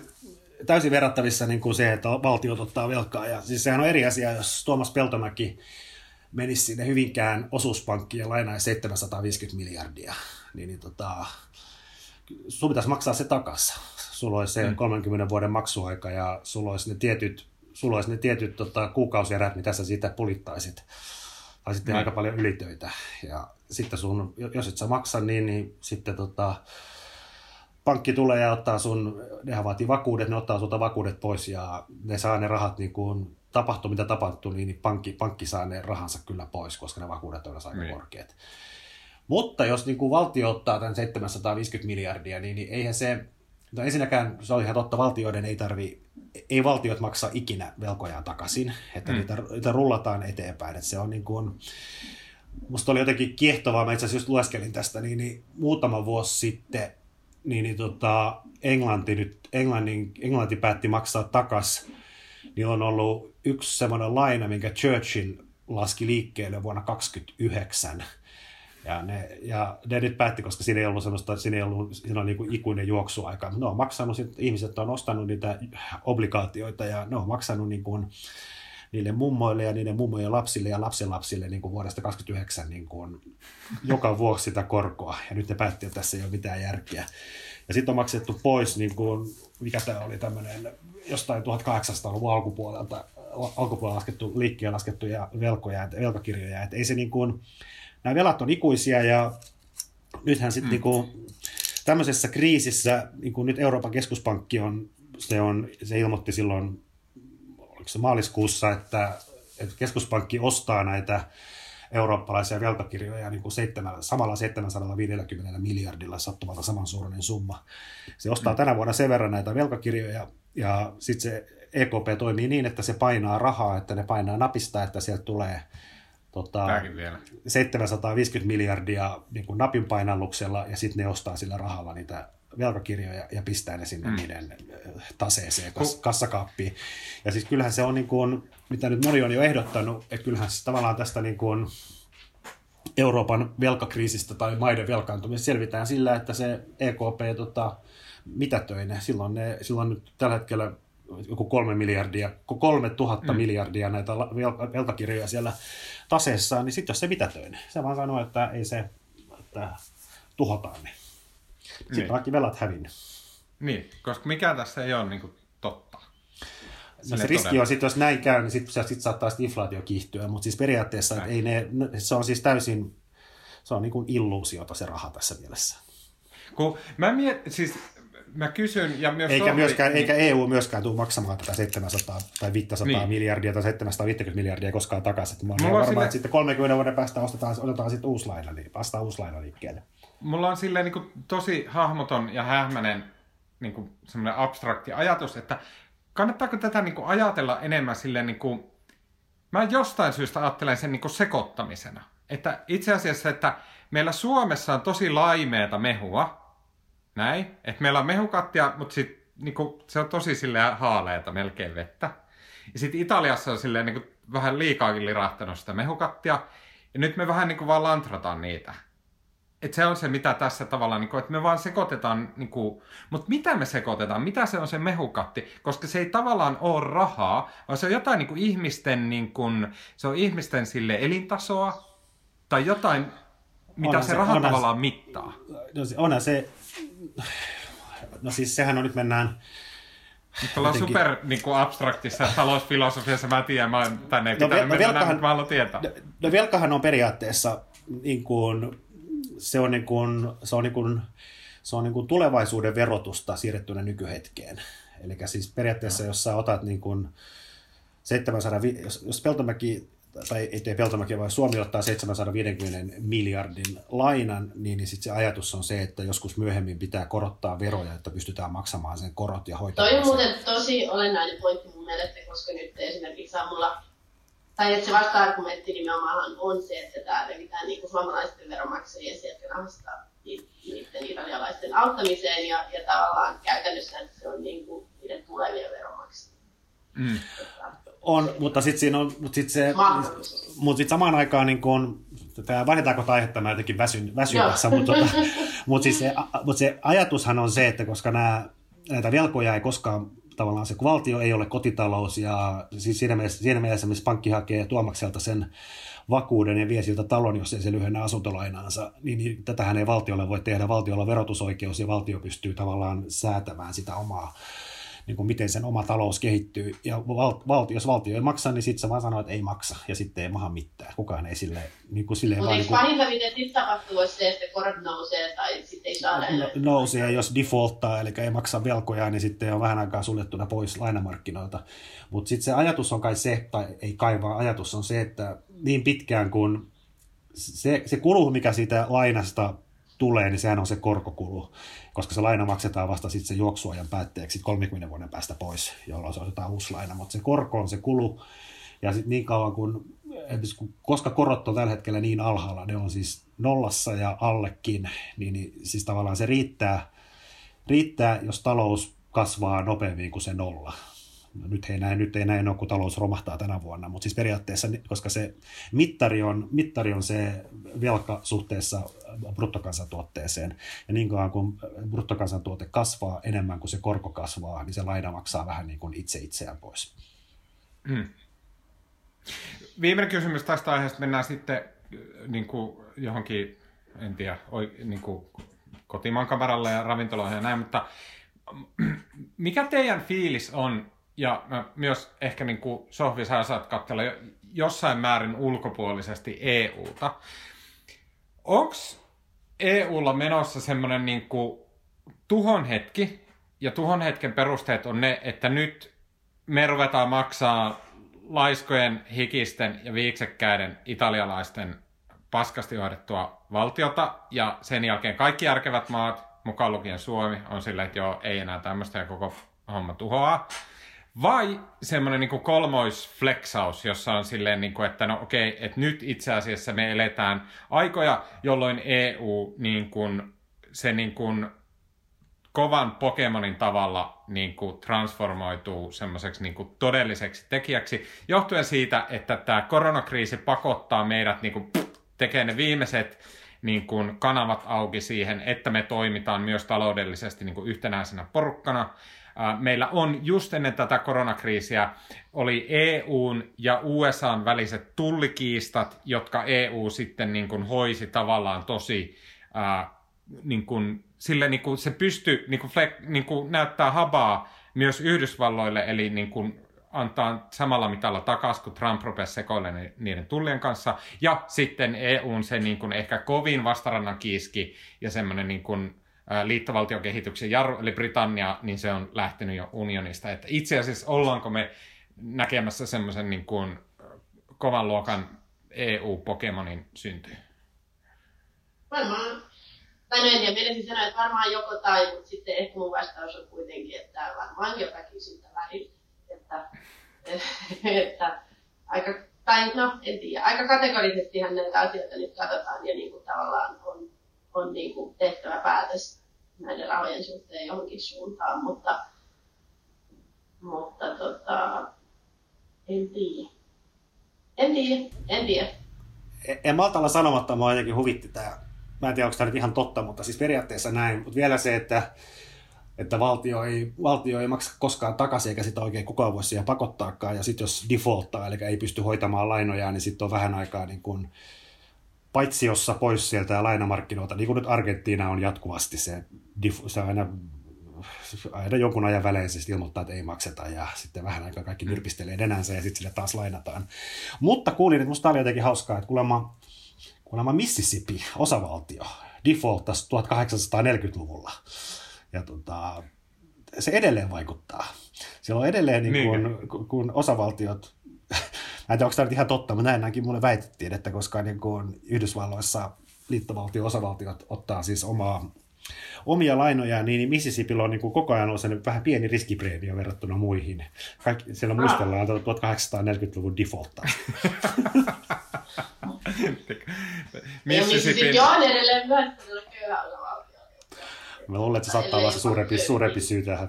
täysin verrattavissa niin kuin se, että valtiot ottaa velkaa. Ja siis sehän on eri asia, jos Toomas Peltomäki menisi sinne Hyvinkään osuuspankkiin ja lainaisi seitsemänsataaviisikymmentä miljardia. Niin, niin tota, sun pitäisi maksaa se takaisin. Sulla olisi se mm. kolmenkymmenen vuoden maksuaika ja sulla olisi ne tietyt, sulla olisi ne tietyt tota, kuukausierät, mitä sä siitä pulittaisit. Tai sitten mm. aika paljon ylitöitä. Ja sitten sun, jos et sä maksa, niin, niin sitten... Tota, pankki tulee ja ottaa sun, nehän vaatii vakuudet, ne ottaa sulta vakuudet pois ja ne saa ne rahat, niin kun tapahtuu mitä tapahtuu, niin pankki, pankki saa ne rahansa kyllä pois, koska ne vakuudet on aika niin. korkeat. Mutta jos niin kun valtio ottaa tämän seitsemänsataaviisikymmentä miljardia, niin, niin eihän se, no ensinnäkään se on ihan totta, valtioiden ei tarvi, ei valtiot maksaa ikinä velkojaan takaisin, että mm. niitä, niitä rullataan eteenpäin, että se on niin kun, musta oli jotenkin kiehtovaa, mä itse asiassa just lueskelin tästä, niin, niin muutama vuosi sitten, niin, niin tota, Englanti nyt, Englannin, Englanti päätti maksaa takaisin, niin on ollut yksi semmoinen laina, minkä Churchill laski liikkeelle vuonna tuhatyhdeksänsataakaksikymmentäyhdeksän. Ja ne, ja ne nyt päätti, koska siinä ei ollut semmoista, siinä ei ollut, siinä on niin kuin ikuinen juoksuaika. Ne on maksanut, ihmiset on ostanut niitä obligaatioita ja ne on maksanut niin kuin niille mummoille ja niiden mummojen lapsille ja lapsenlapsille niin kuin vuodesta tuhatyhdeksänsataakaksikymmentäyhdeksän niin kuin joka vuosi sitä korkoa. Ja nyt ne päätti, että tässä ei ole mitään järkeä. Ja sitten on maksettu pois, niin kuin, mikä tämä oli tämmöinen, jostain tuhatkahdeksansataaluvun alkupuolelta, alkupuolella laskettu, liikkeen laskettuja velkoja, velkakirjoja. Et ei se niin kuin, nämä velat on ikuisia ja nythän sitten mm. niin kuin tämmöisessä kriisissä, niin kuin nyt Euroopan keskuspankki on, se, on, se ilmoitti silloin, maaliskuussa, että, että keskuspankki ostaa näitä eurooppalaisia velkakirjoja niin kuin seitsemän, samalla seitsemänsataaviisikymmentä miljardilla, sattumalta samansuuruinen summa. Se ostaa tänä vuonna sen verran näitä velkakirjoja ja sitten se E K P toimii niin, että se painaa rahaa, että ne painaa napista, että sieltä tulee tota, seitsemänsataaviisikymmentä miljardia niin kuin napin painalluksella ja sitten ne ostaa sillä rahalla niitä velkakirjoja ja pistää ne sinne mm. niiden taseeseen, kas, kassakaappiin. Ja siis kyllähän se on, niin kuin, mitä nyt moni on jo ehdottanut, että kyllähän se tavallaan tästä niin kuin Euroopan velkakriisistä tai maiden velkaantumisesta selvitään sillä, että se E K P tota, mitätöi ne. Silloin, ne, silloin nyt tällä hetkellä joku kolme miljardia, kolme tuhatta mm. miljardia näitä velkakirjoja siellä taseessaan, niin sitten jos se mitätöi ne. Se vaan sanoo, että ei se, että tuhotaan ne. Sitten niin. Onkin velat hävinnyt. Niin, koska mikään tässä ei ole niin kuin totta. No se riski on sitten, jos näin käy, niin sitten sit saattaa sit inflaatio kiihtyä, mutta siis periaatteessa et ei ne, se on siis täysin, se on niin kuin illuusiota se raha tässä mielessä. Kun mä mietin, siis mä kysyn ja myös... Eikä, Suomi, myöskään, niin, eikä E U myöskään tule maksamaan tätä seitsemänsataa tai viisisataa niin. miljardia tai seitsemänsataaviisikymmentä miljardia koskaan takaisin. Mä olen varmaan, sille... että sitten kolmenkymmenen vuoden päästä ostetaan, otetaan sitten uusi laina, niin vastaan uusi laina liikkeelle. Mulla on silleen niin kuin tosi hahmoton ja hähmäinen niin kuin semmoinen abstrakti ajatus, että kannattaako tätä niin kuin ajatella enemmän silleen, niin kuin, mä jostain syystä ajattelen sen niin kuin sekoittamisena. Että itse asiassa, että meillä Suomessa on tosi laimeata mehua, näin, että meillä on mehukattia, mutta sit, niin kuin, se on tosi silleen haaleata, melkein vettä. Ja sitten Italiassa on silleen niin kuin, vähän liikaakin lirahtanut sitä mehukattia, ja nyt me vähän niin kuin vaan lantrataan niitä. Että se on se, mitä tässä tavallaan, että me vaan sekoitetaan, mutta mitä me sekoitetaan, mitä se on se mehukatti, koska se ei tavallaan ole rahaa, vaan se on jotain ihmisten, se on ihmisten sille elintasoa tai jotain, mitä onhan se, se raha tavallaan se, mittaa. No se, onhan se, no siis sehän on nyt mennään. Nyt ollaan jotenkin... super niin kuin abstraktissa talousfilosofiassa, mä tiedän, mä, tänne ei pitänyt no, mennä, mutta mä haluan tietää. No, no velkahan on periaatteessa niin kuin... Se on, niin kuin, se, on niin kuin, se on niin kuin tulevaisuuden verotusta siirrettynä nykyhetkeen. Eli siis periaatteessa, jos sä otat niin kuin seitsemänsataa, jos, jos Peltomäki, tai ei tee Peltomäki, vaan Suomi ottaa seitsemänsataaviisikymmentä miljardin lainan, niin, niin sitten se ajatus on se, että joskus myöhemmin pitää korottaa veroja, että pystytään maksamaan sen korot ja hoitamaan sen. Toi on muuten tosi olennainen pointti mun mielestä, koska nyt esimerkiksi aamulla... Tai että se vasta-argumentti nimenomaan on se, että tämä revitään niin suomalaisten veronmaksajien sieltä rahasta niiden italialaisten auttamiseen ja, ja tavallaan käytännössä se on niin kuin niiden tulevien veronmaksajien. Mm. On, mutta sitten siinä on, mutta sitten se, mutta sitten samaan aikaan niin kuin tämä vaihdetaanko tämä aihetta, mä jotenkin väsyn, väsyn tässä, mutta, tota, mutta, siis se, mutta se ajatushan on se, että koska nämä, näitä velkoja ei koskaan tavallaan se, kun valtio ei ole kotitalous ja siis siinä mielessä, siinä mielessä missä pankki hakee Tuomakselta sen vakuuden ja vie siltä talon, jos ei se lyhennä asuntolainaansa, niin, niin tätähän ei valtiolle voi tehdä. Valtiolla on verotusoikeus ja valtio pystyy tavallaan säätämään sitä omaa, niin kuin miten sen oma talous kehittyy. Ja val, val, jos valtio ei maksa, niin sitten se vaan sanoo, että ei maksa ja sitten ei maha mitään. Kukaan ei silleen, niin kuin silleen vaan... Mutta eikö pahinta, miten nyt tapahtuu, jos se, että korot nousee tai sitten ei saa... Nousee, jos defaulttaa, eli ei maksa velkoja, niin sitten on vähän aikaa suljettuna pois lainamarkkinoilta. Mutta sitten se ajatus on kai se, tai ei kai vaan ajatus on se, että niin pitkään kun se, se kulu, mikä siitä lainasta... tulee, niin sehän on se korkokulu, koska se laina maksetaan vasta sitten sen juoksuajan päätteeksi kolmenkymmenen vuoden päästä pois, jolloin se otetaan uusi laina, mutta se korko on se kulu, ja sitten niin kauan kun, koska korot on tällä hetkellä niin alhaalla, ne on siis nollassa ja allekin, niin, niin siis tavallaan se riittää, riittää, jos talous kasvaa nopeammin kuin se nolla. No nyt ei näin, nyt ei näin ole, kun talous romahtaa tänä vuonna, mutta siis periaatteessa, koska se mittari on, mittari on se velka suhteessa bruttokansantuotteeseen, ja niin kauan kun bruttokansantuote kasvaa enemmän kuin se korko kasvaa, niin se laina maksaa vähän niin kuin itse itseään pois. Hmm. Viimeinen kysymys tästä aiheesta, mennään sitten niin kuin johonkin, en tiedä, niin kuin kotimaan kamaralle ja ravintoloihin ja näin, mutta mikä teidän fiilis on? Ja myös ehkä niin kuin Sohvi, sä saat katsella jossain määrin ulkopuolisesti E U:ta. Onko E U:lla menossa semmoinen niin kuin tuhon hetki, ja tuhon hetken perusteet on ne, että nyt me ruvetaan maksaa laiskojen, hikisten ja viiksekkäiden italialaisten paskasti hoidettua valtiota, ja sen jälkeen kaikki järkevät maat, mukaan lukien Suomi, on silleen, että joo, ei enää tämmöistä ja koko homma tuhoaa. Vai semmoinen niin kuin kolmoisfleksaus, jossa on silleen, niin kuin, että no okei, että nyt itse asiassa me eletään aikoja, jolloin E U niin kuin, se niin kuin, kovan Pokemonin tavalla niin kuin, transformoituu semmoiseksi niin kuin, todelliseksi tekijäksi, johtuen siitä, että tämä koronakriisi pakottaa meidät niin kuin, tekemään ne viimeiset niin kuin, kanavat auki siihen, että me toimitaan myös taloudellisesti niin kuin, yhtenäisenä porukkana. Meillä on just ennen tätä koronakriisiä oli E U:n ja U S A:n väliset tullikiistat, jotka E U sitten niin kuin hoisi tavallaan tosi äh, niin kuin, sille niin kuin se pystyy niin kuin, niin kuin näyttää habaa myös Yhdysvalloille, eli niin kuin antaa samalla mitalla takaisin, kun Trump rupesi sekoilemaan niiden tullien kanssa. Ja sitten E U:n se niin kuin ehkä kovin vastarannan kiiski ja semmoinen niin kuin liittovaltiokehityksen jarru, eli Britannia, niin se on lähtenyt jo unionista. Että itse asiassa ollaanko me näkemässä semmoisen niin kuin kovan luokan E U-Pokemonin syntyy? Varmaan. Tai no en tiedä, mielestäni sanoa, että varmaan joko tai, mutta sitten ehkä mun vastaus on kuitenkin, että varmaan jotakin siltä väliin. Että, että aika, tai no en tiedä, aika kategorisestihan näitä asioita nyt katsotaan ja niin kuin tavallaan on, on niin kuin tehtävä päätös näiden rahojen suhteen johonkin suuntaan, mutta, mutta tota, en tiedä. En tiedä, en tiedä. En malta olla sanomatta, mä jotenkin huvitti tämä. Mä en tiedä, onko tämä nyt ihan totta, mutta siis periaatteessa näin. Mutta vielä se, että, että valtio, ei, valtio ei maksa koskaan takaisin, eikä sitä oikein kukaan voi siihen pakottaakaan. Ja sitten jos defaulttaa, eli ei pysty hoitamaan lainojaan, niin sitten on vähän aikaa niin kun paitsiossa pois sieltä ja lainamarkkinoilta. Niin kuin nyt Argentiina on jatkuvasti se, se aina, aina jonkun ajan välein se ilmoittaa, että ei makseta. Ja sitten vähän aikaa kaikki nyrpistelee nenänsä ja sitten sille taas lainataan. Mutta kuulin, että musta oli jotenkin hauskaa, että kuulemma... Kuulemma Mississippi, osavaltio, defaulttasi tuhatkahdeksansataaneljäkymmentäluvulla. Ja tota, se edelleen vaikuttaa. Siellä on edelleen, niin kuin, kun, kun osavaltiot, mä en tiedä, onko tämä nyt ihan totta, mutta näinkin mulle väitettiin, että koska niin kuin Yhdysvalloissa liittovaltio-osavaltiot ottaa siis omaa, omia lainoja, niin Mississippillä on niin kuin koko ajan on sellainen vähän pieni riskipreemio verrattuna muihin. Kaikki, siellä muistellaan tuhatkahdeksansataaneljäkymmentäluvun defaulttaa. Mississippi on edelleen myös todella köyhällä valtiolla. Mä luulen, että se saattaa olla se suurempi, suurempi syy tähän.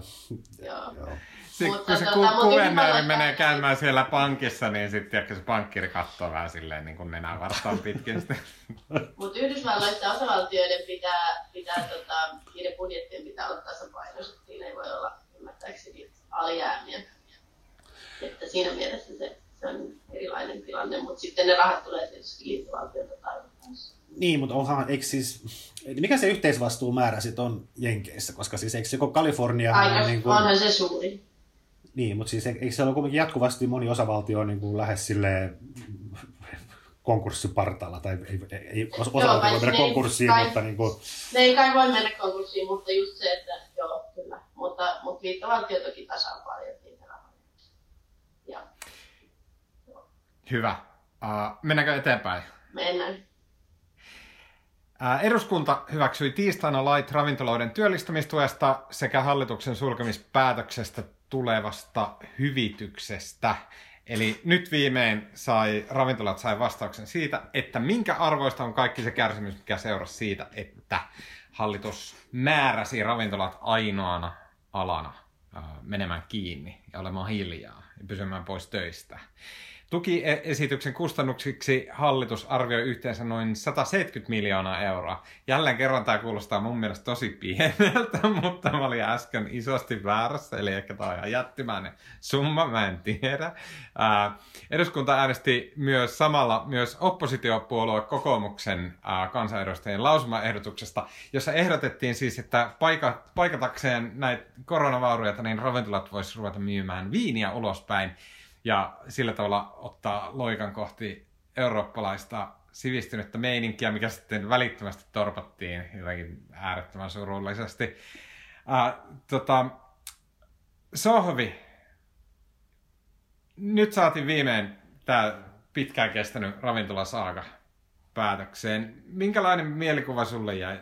Kun se kuvernööri menee käymään siellä pankissa, niin sitten se pankkiri katsoo vähän silleen niin kuin nenää vartaan pitkin. Mutta Yhdysvalloissa osavaltioiden pitää, pitää tota, niiden budjettien pitää olla tasapainoiset. Siinä ei voi olla ymmärtääkseni alijäämiä. Että siinä mielessä se... Se on erilainen tilanne, mutta sitten ne rahat tulee tietysti liittovaltiolta tarvittaessa. Niin, mutta onhan, eikö siis, mikä se yhteisvastuumäärä sitten on Jenkeissä, koska siis eikö se Kalifornia... Aika, on niin kuin, onhan se suuri. Niin, mutta siis eikö siellä ole kuitenkin jatkuvasti moni osavaltio on niin kuin lähes silleen konkurssipartaalla, tai ei, ei osavaltio voi mennä konkurssiin, kai, mutta niin kuin... Ne ei kai voi mennä konkurssiin, mutta just se, että joo, kyllä, mutta, mutta liittovaltio toki tasaa paljon niitä rahoja. Ja. Hyvä. Uh, mennäänkö eteenpäin? Mennään. Uh, eduskunta hyväksyi tiistaina lait ravintoloiden työllistämistuesta sekä hallituksen sulkemispäätöksestä tulevasta hyvityksestä. Eli nyt viimein sai, ravintolat sai vastauksen siitä, että minkä arvoista on kaikki se kärsimys, mikä seurasi siitä, että hallitus määräsi ravintolat ainoana alana uh, menemään kiinni ja olemaan hiljaa ja pysymään pois töistä. Tukiesityksen kustannuksiksi hallitus arvioi yhteensä noin sataseitsemänkymmentä miljoonaa euroa. Jälleen kerran tämä kuulostaa mun mielestä tosi pieneltä, mutta mä olin äsken isosti väärässä, eli ehkä tämä on ihan jättimäinen summa, mä en tiedä. Ää, eduskunta äänesti myös samalla myös oppositiopuolue kokoomuksen ää, kansanedustajien lausumaehdotuksesta, jossa ehdotettiin siis, että paika, paikatakseen näitä koronavauruja, niin ravintolat voisivat ruveta myymään viiniä ulospäin. Ja sillä tavalla ottaa loikan kohti eurooppalaista sivistynyttä meininkiä, mikä sitten välittömästi torpattiin jotenkin äärettömän surullisesti. Äh, tota, sohvi. Nyt saatiin viimein tämä pitkään kestänyt ravintolasaaga päätökseen. Minkälainen mielikuva sulle jäi?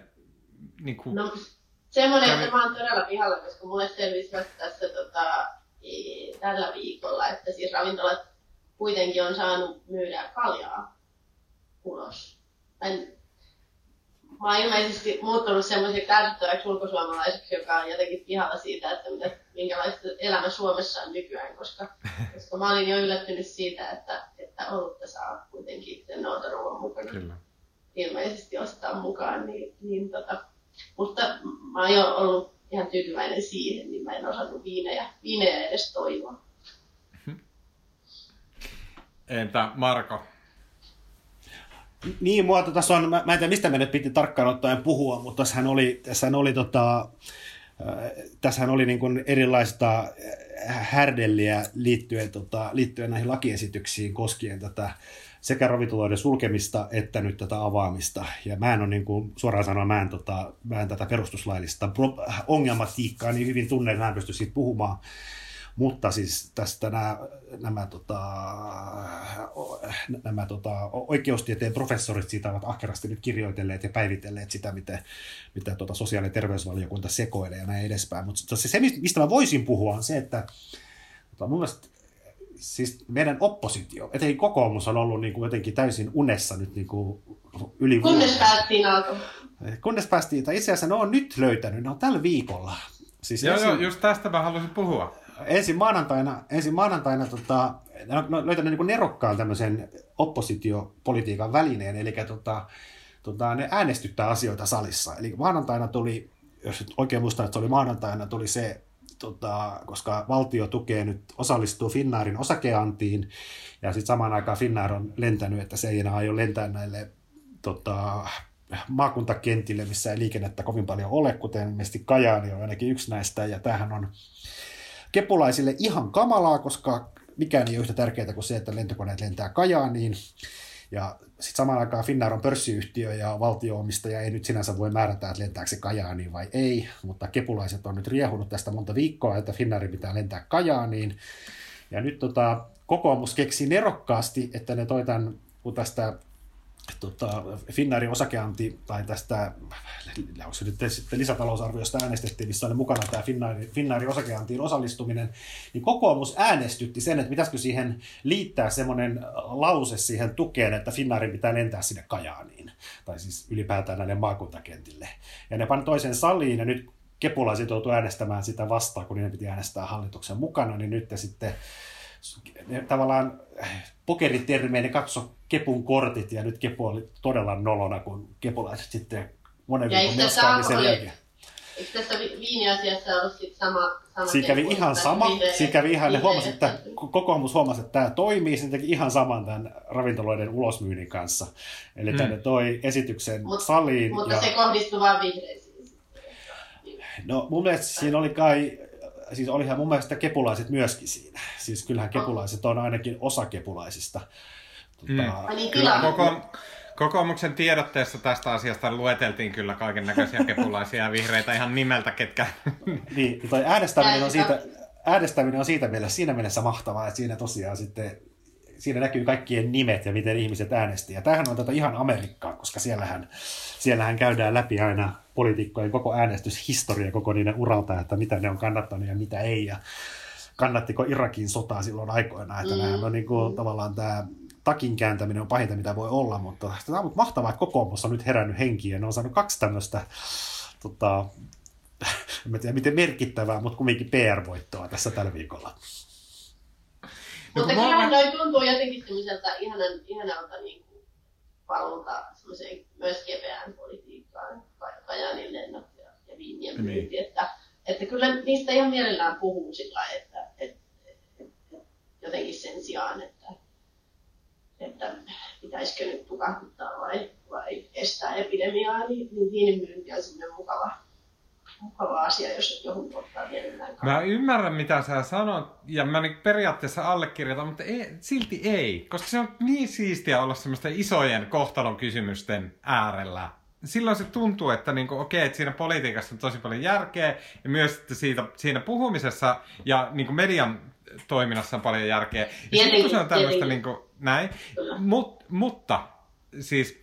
Niin kuin... No semmoinen, Kävi... että mä oon todella pihalla, koska mulle selvisi tässä... Tota... tällä viikolla, että siis ravintolat kuitenkin on saanut myydä kaljaa ulos. En, mä oon ilmeisesti muuttunut semmoiseksi kärsittäväksi ulkosuomalaiseksi, joka on jotenkin pihalla siitä, että mitä, minkälaista elämä Suomessa on nykyään, koska, koska mä olin jo yllättynyt siitä, että, että olutta saa kuitenkin sen noutaruuan mukana. Kyllä. Ilmeisesti ostaa mukaan. Niin, niin tota. Mutta mä oon jo ollut ihan tyytyväinen siihen, niin mä en osannut viinejä, viinejä edes toivoa. Entä Marko? Niin, mua tuossa on, mä, mä en tiedä mistä me nyt piti tarkkaan ottaen puhua, mutta tässähän oli, tässähän oli, tota, tässähän oli niin kuin erilaista härdelliä liittyen, tota, liittyen näihin lakiesityksiin koskien tätä sekä ravintoloiden sulkemista että nyt tätä avaamista. Ja mä en ole niin kuin, suoraan sanoen, mä en, tota, mä en tätä perustuslaillista ongelmatiikkaa niin hyvin tunne, mä en pysty siitä puhumaan. Mutta siis tästä nämä, nämä, tota, nämä tota, oikeustieteen professorit siitä ovat ahkerasti nyt kirjoitelleet ja päivitelleet sitä, miten, mitä tota, sosiaali- ja terveysvaliokunta sekoilee ja näin edespäin. Mutta se, se, mistä mä voisin puhua, on se, että tota, mun mielestä siis meidän oppositio, etenkin kokoomus on ollut niin kuin jotenkin täysin unessa nyt niin kuin yli vuotta. Kunnes päästiin alkuun. Kunnes päästiin, tai itse asiassa ne on nyt löytänyt, ne on tällä viikolla. Siis joo, ensin, joo, just tästä mä haluaisin puhua. Ensin maanantaina, ensin maanantaina tota, no, löytänyt niin nerokkaan tämmöisen oppositiopolitiikan välineen, eli tota, tota, ne äänestyttää asioita salissa. Eli maanantaina tuli, jos oikein muistan, että se oli maanantaina, tuli se, tota, koska valtio tukee nyt, osallistuu Finnairin osakeantiin, ja sitten samaan aikaan Finnair on lentänyt, että se ei enää aio lentää näille tota, maakuntakentille, missä ei liikennettä kovin paljon ole, kuten ilmeisesti Kajaani on ainakin yksi näistä, ja tämähän on kepulaisille ihan kamalaa, koska mikään ei ole yhtä tärkeää kuin se, että lentokoneet lentää Kajaaniin. Ja sitten samaan aikaan Finnair on pörssiyhtiö ja valtio-omistaja ei nyt sinänsä voi määrätä, että lentääkö se Kajaaniin vai ei. Mutta kepulaiset on nyt riehunut tästä monta viikkoa, että Finnairin pitää lentää Kajaaniin. Ja nyt tota, kokoomus keksii nerokkaasti, että ne toi tämän, kun tästä tota, Finnairin osakeanti tai tästä lisätalousarviosta äänestettiin, missä oli mukana tämä Finnairin, Finnairin osakeantiin osallistuminen, niin kokoomus äänestytti sen, että pitäisikö siihen liittää semmoinen lause siihen tukeen, että Finnairin pitää lentää sinne Kajaaniin, tai siis ylipäätään näille maakuntakentille. Ja ne pani toisen saliin, ja nyt kepulaiset joutuivat äänestämään sitä vastaan, kun niiden piti äänestää hallituksen mukana, niin nyt sitten ne tavallaan pokeritermeen ne katso Kepun kortit, ja nyt Kepu oli todella nolona, kun kepulaiset sitten monen viikon moskaan sen jälkeen. Eikö tässä viiniasiassa ollut sitten sama, sama siinä kävi Kepu, ihan sama. Viime, siinä kävi ihan, ne huomasi, että kokoomus huomasi, että tämä toimii, sen teki ihan saman tämän ravintoloiden ulosmyynnin kanssa. Eli mm. tänne toi esityksen Mut, saliin. Mutta ja se kohdistui vain vihreisiin. No mun mielestä siinä oli kai, siis olihan mun mielestä kepulaiset myöskin siinä. Siis kyllähän kepulaiset on ainakin osa kepulaisista. Tota, mm. kyllä. Koko, kokoomuksen tiedotteessa tästä asiasta lueteltiin kyllä kaiken näköisiä kepulaisia ja vihreitä ihan nimeltä, ketkä. Niin, toi äänestäminen on siitä, äänestäminen on siitä mielessä, siinä mielessä mahtavaa, että siinä tosiaan sitten, siinä näkyy kaikkien nimet ja miten ihmiset äänesti. Ja tämähän on tätä ihan Amerikkaa, koska siellähän, siellähän käydään läpi aina poliitikkojen koko äänestyshistoria, koko niiden uralta, että mitä ne on kannattanut ja mitä ei. Ja kannattiko Irakin sotaa silloin aikoinaan, että mm. nämä on niin kuin, tavallaan tämä takin kääntäminen on pahinta, mitä voi olla, mutta tämä on mahtavaa, että kokoomus on nyt herännyt henkiin ja ne on saanut kaksi tämmöistä, tota, en tiedä miten merkittävää, mutta kumminkin P R-voittoa tässä tällä viikolla. Mutta no, kyllähän noin tuntuu jotenkin semmoiselta ihanan, ihanalta niin kuin paluuta semmoiseen myös keveään politiikkaan, Kajaanin lennot ja, ja viinien myynti, niin. että, että kyllä niistä ihan mielellään puhuu sillä lailla, että, että, että, että jotenkin sen sijaan, että että pitäisikö nyt tukahduttaa vai, vai estää epidemiaa, niin, niin viinimyynti on semmoinen mukava, mukava asia, jos johon ottaa mielellään. Mä ymmärrän, mitä sä sanot, ja mä periaatteessa allekirjoitan, mutta ei, silti ei, koska se on niin siistiä olla semmoisten isojen kohtalonkysymysten äärellä. Silloin se tuntuu, että niinku, okei, että siinä politiikassa on tosi paljon järkeä, ja myös siitä, siinä puhumisessa ja niinku median toiminnassa on paljon järkeä. Ja sitten kun se on tämmöistä niin kuin, näin, Mut, mutta siis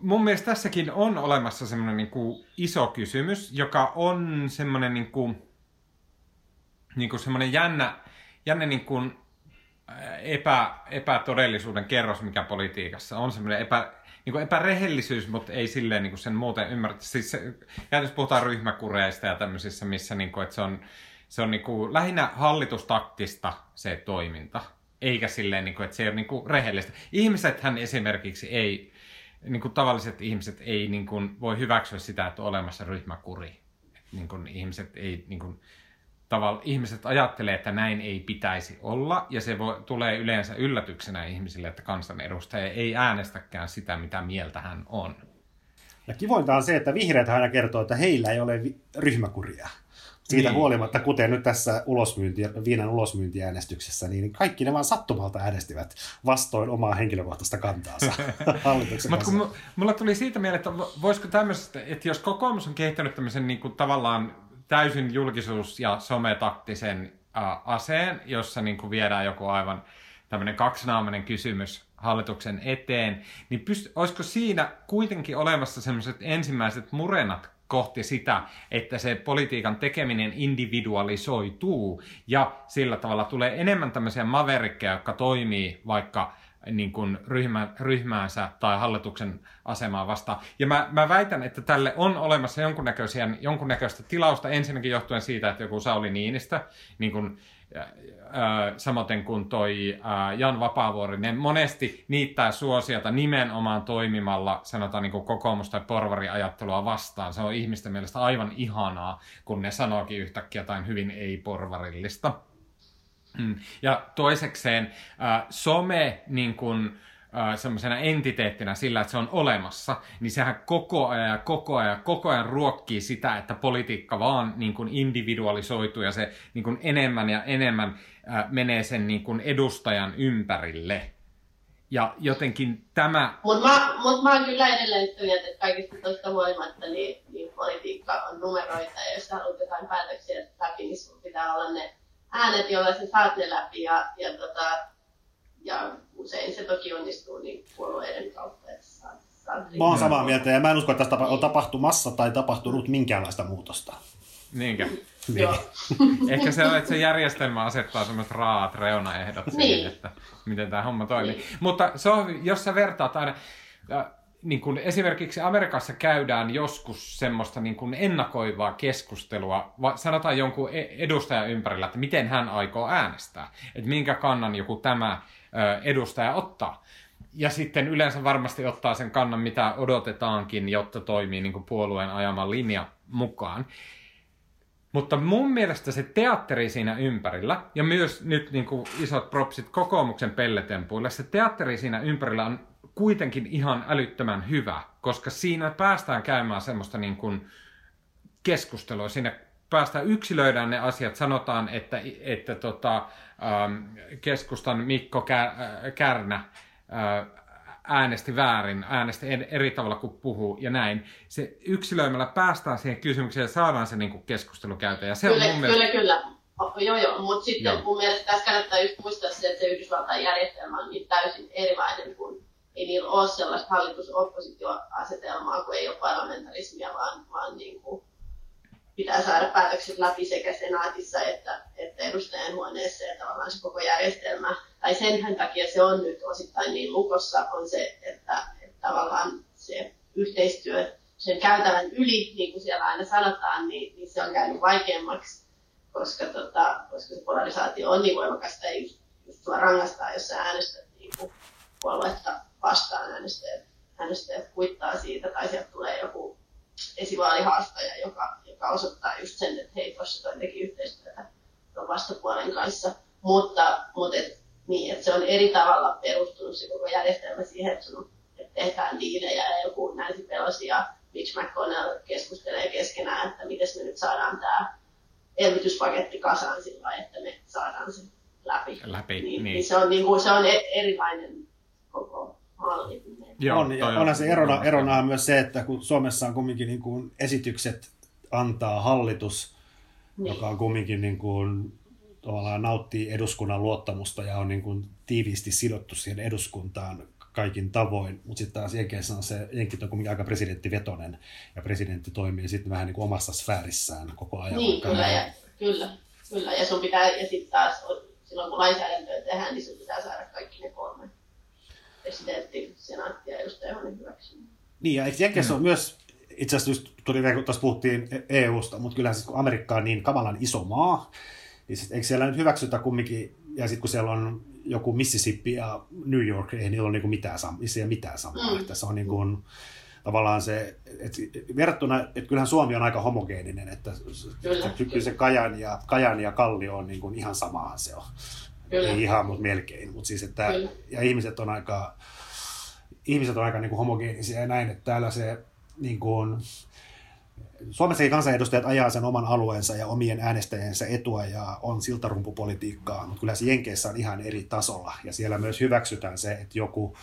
mun mielestä tässäkin on olemassa semmoinen niin kuin iso kysymys, joka on semmoinen niin kuin, niin kuin semmoinen jännä, jännä niin kuin epä, epätodellisuuden kerros, mikä politiikassa on semmoinen epä, niin kuin epärehellisyys, mutta ei silleen niin kuin sen muuten ymmärrä. Siis käytännössä puhutaan ryhmäkureista ja tämmöisissä, missä niin kuin, että se on Se on niinku lähinnä hallitustaktista se toiminta, eikä silleen, niinku, että se ei ole niinku rehellistä. Ihmisethän esimerkiksi ei, niinku tavalliset ihmiset ei niinku voi hyväksyä sitä, että on olemassa ryhmäkuri. Niinku ihmiset ei, niinku, tavalla ihmiset ajattelee, että näin ei pitäisi olla, ja se voi, tulee yleensä yllätyksenä ihmisille, että kansanedustaja ei äänestäkään sitä, mitä mieltä hän on. Ja kivointa on se, että vihreät aina kertoo, että heillä ei ole ryhmäkuria. Siitä niin. Huolimatta, kuten nyt tässä ulosmyynti, viinan ulosmyyntiäänestyksessä, niin kaikki ne vaan sattumalta äänestivät vastoin omaa henkilökohtaista kantaansa hallituksen kanssa. Mutta kun mulla tuli siitä mieleen, että voisiko tämmöistä, että jos kokoomus on kehittänyt tämmöisen niin kuin tavallaan täysin julkisuus- ja sometaktisen äh, aseen, jossa niin kuin viedään joku aivan tämmöinen kaksinaamainen kysymys hallituksen eteen, niin pyst- olisiko siinä kuitenkin olemassa semmoiset ensimmäiset murenat kohti sitä, että se politiikan tekeminen individualisoituu ja sillä tavalla tulee enemmän tämmöisiä maverikkeja, jotka toimii vaikka niin kuin ryhmä, ryhmäänsä tai hallituksen asemaa vastaan. Ja mä, mä väitän, että tälle on olemassa jonkunnäköistä tilausta ensinnäkin johtuen siitä, että joku Sauli Niinistö, niin kuin, äh, samoin kuin toi äh, Jan Vapaavuori, ne monesti niittää suosiota nimenomaan toimimalla, sanotaan niin kuin kokoomus- tai porvariajattelua vastaan. Se on ihmisten mielestä aivan ihanaa, kun ne sanookin yhtäkkiä jotain hyvin ei-porvarillista. Ja toisekseen äh, some niin kun, äh, semmoisena entiteettinä sillä, että se on olemassa, niin sehän koko ajan, koko ajan, koko ajan ruokkii sitä, että politiikka vaan niin kun individualisoituu ja se niin kun enemmän ja enemmän äh, menee sen niin kun edustajan ympärille. Ja jotenkin tämä... Mutta mä, mut mä oon kyllä edelleen sitä mieltä, että kaikista tuosta huolimatta niin, niin politiikka on numeroita ja jos sä haluat jotain päätöksiä läpi, niin sun pitää olla ne äänet, joilla sä saat ne läpi, ja, ja, tota, ja usein se toki onnistuu niin puolueiden kautta. Saat, saat mä oon samaa mieltä, ja mä en usko, että tässä on tapahtumassa tai tapahtunut minkäänlaista muutosta. Niinkö? Niin. Ehkä se on, että se järjestelmä asettaa semmoiset raat reunaehdot niin. Siihen, että miten tämä homma toimii. Niin. Mutta se on, jos sä vertaat aina... Niin kun esimerkiksi Amerikassa käydään joskus semmoista niin kun ennakoivaa keskustelua, sanotaan jonkun edustajan ympärillä, että miten hän aikoo äänestää, että minkä kannan joku tämä edustaja ottaa. Ja sitten yleensä varmasti ottaa sen kannan, mitä odotetaankin, jotta toimii niin kun puolueen ajaman linja mukaan. Mutta mun mielestä se teatteri siinä ympärillä, ja myös nyt niin kun isot propsit kokoomuksen pelletempuille, se teatteri siinä ympärillä on kuitenkin ihan älyttömän hyvä, koska siinä päästään käymään semmoista niin kuin keskustelua. Siinä päästään yksilöidään ne asiat. Sanotaan, että, että tota, keskustan Mikko Kärnä äänesti väärin, äänesti eri tavalla kuin puhuu ja näin. Se yksilöimällä päästään siihen kysymykseen ja saadaan se niin kuin keskustelu käytä. Ja se kyllä, on mun mielestä... kyllä, kyllä. Oh, joo, joo, mutta sitten joo. Mun mielestä tässä kannattaa just muistaa se, että se Yhdysvaltain järjestelmä on niin täysin erilainen, kun ei niillä ole sellaista hallitus-oppositio-asetelmaa, kun ei ole parlamentarismia, vaan, vaan niin kuin pitää saada päätökset läpi sekä senaatissa että, että edustajan huoneessa ja tavallaan se koko järjestelmä. Tai senhän takia se on nyt osittain niin lukossa, on se, että, että tavallaan se yhteistyö sen käytävän yli, niin kuin siellä aina sanotaan, niin, niin se on käynyt vaikeammaksi. Koska, tota, koska se polarisaatio on niin voimakasta, ei just sua rangaistaa, jos sä äänestät niin puoluetta vastaan, äänestäjät, äänestäjät kuittaa siitä, tai sieltä tulee joku esivaalihaastaja, joka, joka osoittaa just sen, että hei, tuossa toi teki yhteistyötä tuon vastapuolen kanssa. Mutta, mutta et, niin, että se on eri tavalla perustunut se koko järjestelmä siihen, että, sun, että tehdään diilejä ja joku Nancy Pelosi ja Mitch McConnell keskustelee keskenään, että miten me nyt saadaan tämä elvytyspaketti kasaan sillä, että me saadaan sen läpi. läpi niin, niin. Niin se on, niin kuin, se on erilainen koko malli. Joo, on, ja onhan se erona, erona on myös se, että kun Suomessa on kumminkin niin kuin esitykset antaa hallitus, niin. Joka on kumminkin niin kuin, tavallaan nauttii eduskunnan luottamusta ja on niin kuin tiiviisti sidottu siihen eduskuntaan kaikin tavoin, mutta sitten taas Jenkeissä on se, Jenkit on kuitenkin aika presidenttivetoinen, ja presidentti toimii sitten vähän niin kuin omassa sfäärissään koko ajan. Niin, kyllä ja, kyllä, kyllä, ja sun pitää, ja sitten taas silloin kun lainsäädäntöä tehdään, niin sun pitää saada kaikki ne kolme, presidentti, senaatti ja edustajahuoneen hyväksyminen. Niin, ja Jenkeissä mm. on myös, itse asiassa tuli vielä, kun tässä puhuttiin E U:sta, mutta kyllähän siis kun Amerikka on niin kamalan iso maa, niin sit, eikö siellä nyt hyväksytä kumminkin, ja sitten kun siellä on joku Mississippi ja New York, ei niillä ole niinku mitään, sam- mitään samaa. Mm. Että se on niinku tavallaan se, että verrattuna, että kyllähän Suomi on aika homogeeninen, että, että kyllä se Kajaani ja, Kajaani ja Kallio on niin kuin ihan samaan se on. Kyllä. Ei ihan, mutta melkein. Mut siis, että, ja ihmiset on aika, ihmiset on aika niin kuin homogeenisia ja näin, että täällä se niin kuin, Suomessakin kansanedustajat ajaa sen oman alueensa ja omien äänestäjensä etua ja on siltarumpupolitiikkaa, mutta kyllä se Jenkeissä on ihan eri tasolla. Ja siellä myös hyväksytään se, että joku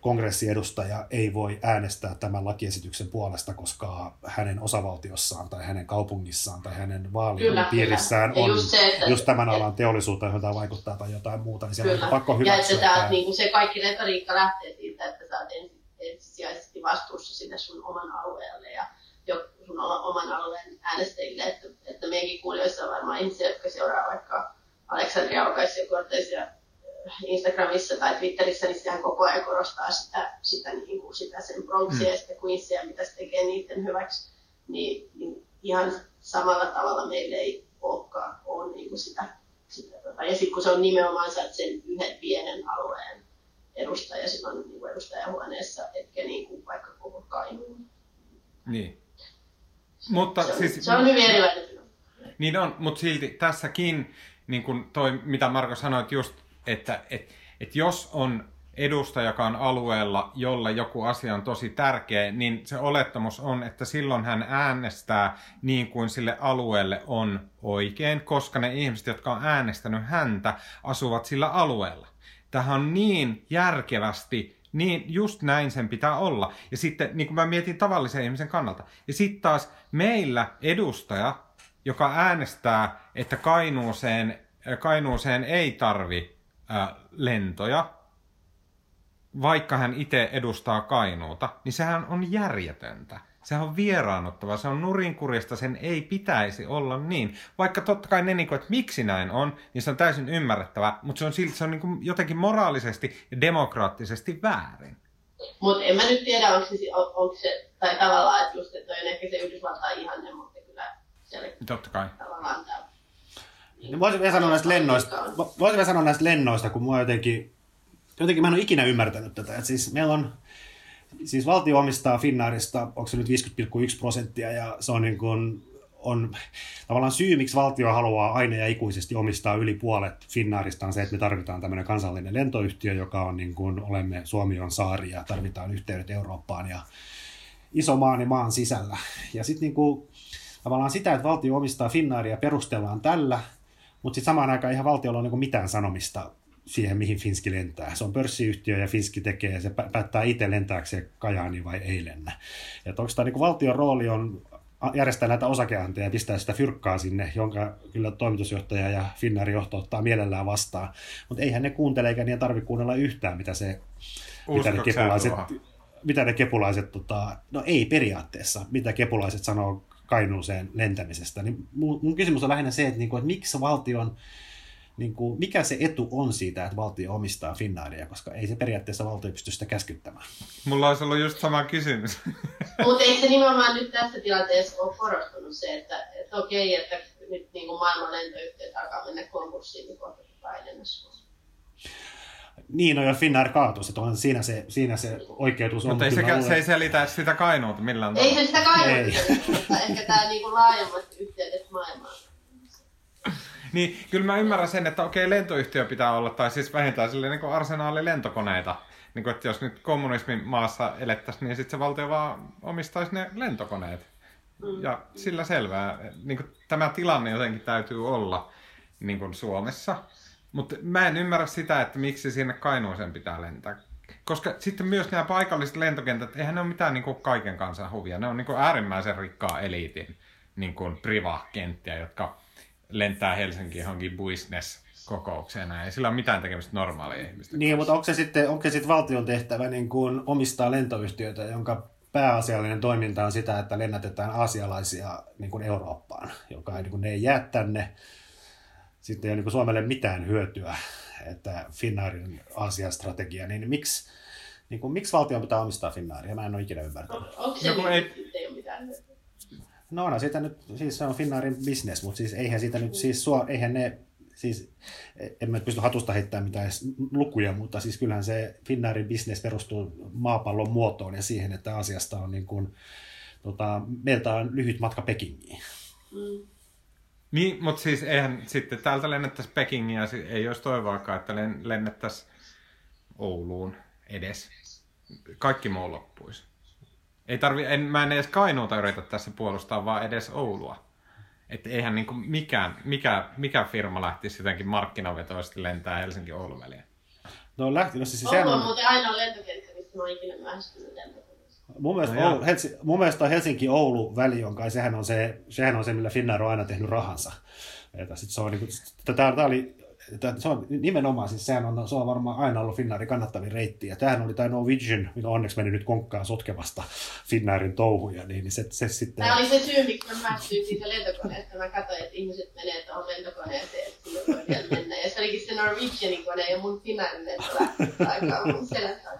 kongressiedustaja ei voi äänestää tämän lakiesityksen puolesta, koska hänen osavaltiossaan tai hänen kaupungissaan tai hänen vaalipiirissään on just, se, että, just tämän alan teollisuutta, jota vaikuttaa tai jotain muuta, niin siellä kyllä. on pakko hyväksyä. Ja että niin se kaikki retoriikka lähtee siitä, että sä oot ensisijaisesti vastuussa sinne sun oman alueelle ja sun oman alueen äänestäjille, että, että meidänkin kuulijoissa on varmaan ihmisiä, jotka seuraa vaikka Aleksandria Ocasio-Cortezia Instagramissa tai Twitterissä, niin sehän koko ajan korostaa sitä, sitä, niin kuin sitä sen Bronxia mm. ja sitä Queensia, mitä se tekee niiden hyväksi, niin, niin ihan samalla tavalla meillä ei olekaan ole niin kuin sitä, sitä. Ja sitten kun se on nimenomaan sen yhden pienen alueen edustaja silloin niin kuin edustajahuoneessa, etkä niin kuin vaikka koko Kainuu. Niin. Mutta se on, siis, se on hyvin erilainen. Niin on, mutta silti tässäkin, niin kuin toi, mitä Marko sanoit just, että et, et jos on edustajakaan alueella, jolle joku asia on tosi tärkeä, niin se olettamus on, että silloin hän äänestää niin kuin sille alueelle on oikein, koska ne ihmiset, jotka on äänestänyt häntä, asuvat sillä alueella. Tähän on niin järkevästi. Niin just näin sen pitää olla. Ja sitten, niin kuin mä mietin tavallisen ihmisen kannalta. Ja sitten taas meillä edustaja, joka äänestää, että Kainuuseen, Kainuuseen ei tarvi äh, lentoja, vaikka hän itse edustaa Kainuuta, niin sehän on järjetöntä. Sehän on vieraannuttavaa, se on nurinkurista, sen ei pitäisi olla niin. Vaikka totta kai ne, että miksi näin on, niin se on täysin ymmärrettävää, mutta se on silti se on jotenkin moraalisesti ja demokraattisesti väärin. Mutta en mä nyt tiedä, onko se, onko se tai tavallaan, että just, että on ehkä se Yhdysvaltain ihanne, mutta kyllä siellä totta kai. Tavallaan tämä. Niin, voisin vielä sanoa näistä lennoista, voisin vielä sanoa näistä lennoista, kun mua jotenkin, jotenkin mä en ole ikinä ymmärtänyt tätä, että siis meillä on Siis valtio omistaa Finnairista, onko se nyt viisikymmentä pilkku yksi prosenttia, ja se on, niin kuin, on tavallaan syy, miksi valtio haluaa aina ja ikuisesti omistaa yli puolet Finnairista, on se, että me tarvitaan tämmöinen kansallinen lentoyhtiö, joka on niin kuin olemme, Suomi on saari ja tarvitaan yhteydet Eurooppaan ja iso maa niin maan sisällä. Ja sitten niin kuin, tavallaan sitä, että valtio omistaa Finnairia perustellaan tällä, mutta sitten samaan aikaan ihan valtiolla on niin kuin mitään sanomista siihen, mihin Finski lentää. Se on pörssiyhtiö ja Finski tekee, se päättää itse lentääkö se Kajaani vai ei lennä. Ja oikeastaan niin valtion rooli on järjestää näitä osakeanteja ja pistää sitä fyrkkaa sinne, jonka kyllä toimitusjohtaja ja Finnairin johto ottaa mielellään vastaan. Mutta eihän ne kuuntele eikä niiden tarvitse kuunnella yhtään, mitä se mitä ne kepulaiset, mitä ne kepulaiset tota, no ei periaatteessa, mitä kepulaiset sanoo Kainuuseen lentämisestä. Niin mun kysymys on lähinnä se, että, niinku, että miksi valtion niin kuin, mikä se etu on siitä, että valtio omistaa Finnairia, koska ei se periaatteessa valtio pysty sitä käskyttämään. Mulla olisi ollut just sama kysymys. Mutta eikö se nimenomaan nyt tässä tilanteessa ole korostunut se, että, että okei, että nyt niin kuin maailman lentoyhtiöt alkaa mennä konkurssiin, niin kohta Biden suosi. Niin, no jos Finnair kaatuisi, että on siinä se, siinä se oikeutus on. Mutta ei se, se ei selitä sitä Kainuuta millään tavalla. Ei se sitä Kainuuta, mutta ehkä tämä niin kuin laajemmat yhteydet maailmaan. Niin, kyllä mä ymmärrän sen, että okei, lentoyhtiö pitää olla, tai siis vähintään silleen niin arsenaali lentokoneita. Niin kuin, että jos nyt kommunismin maassa elettäisiin, niin sitten se valtio vaan omistaisi ne lentokoneet. Ja sillä selvää. Niin kuin, tämä tilanne jotenkin täytyy olla niin kuin Suomessa. Mutta mä en ymmärrä sitä, että miksi sinne Kainuuseen pitää lentää. Koska sitten myös nämä paikalliset lentokentät, eihän ne ole mitään niin kuin kaiken kansan huvia. Ne on niin kuin äärimmäisen rikkaa eliitin niin kuin priva-kenttiä, jotka lentää Helsinkiin johonkin business-kokoukseen, ei sillä ole mitään tekemistä normaalia ihmistä. Niin, mutta onko se sitten, onko se sitten valtion tehtävä niin kuin omistaa lentoyhtiöitä, jonka pääasiallinen toiminta on sitä, että lennätetään aasialaisia niin kuin Eurooppaan, joka ei, niin kuin, ne ei jää tänne. Sitten ei ole niin kuin Suomelle mitään hyötyä, että Finnairin Aasia-strategia, niin miksi, niin kuin, miksi valtion pitää omistaa Finnairia? Mä en ole ikinä ymmärtänyt. On, onko se no, ei... Nyt ei ole mitään hyötyä? No, no siitä nyt, siis se on Finnairin business, mutta siis eihän siitä nyt, siis eihän ne siis en mä pysty hatusta heittämään mitään lukuja, mutta siis kyllähän se Finnairin business perustuu maapallon muotoon ja siihen, että Aasiasta on niin kuin, tota, meiltä on lyhyt matka Pekingiin. Mm. Niin, mutta siis eihän sitten täältä lennettäisiin Pekingiin ja ei olisi toivoakaan, että lennettäisiin Ouluun edes. Kaikki muu loppuisi. Ei tarvi, en, mä en edes Kainuuta yritä tässä puolustaa, vaan edes Oulua. Että eihän niinku mikään, mikä, mikä firma lähtisi jotenkin markkinavetoisesti lentää Helsinki-Oulun väliin. No lähti, no siis sehän on... Oulu on muuten aina lentokenttä, mistä mä oon ikinä myöhästynyt lentokoneessa. Mun mielestä, no, Oulu, Helsi, mun mielestä Helsinki-Oulu väli on kai, sehän on se, sehän on se millä Finnair on aina tehnyt rahansa. Että sit se on niinku, tää, tää oli... Se on nimenomaan, siis sehän on, se on varmaan aina ollut Finnairin kannattavin reitti, ja tämähän oli tämä Norwegian, mikä onneksi meni nyt konkkaan sotkevasta Finnairin touhuja, niin se, se sitten... Tämä oli se syy, miksi mä päästyin siitä lentokoneesta, mä katsoin, että ihmiset menee tuohon lentokoneeseen, että sinne voi vielä mennä, ja se olikin se Norwegianin kone, ja mun Finnairin lento lähtee aikaa mun selässä.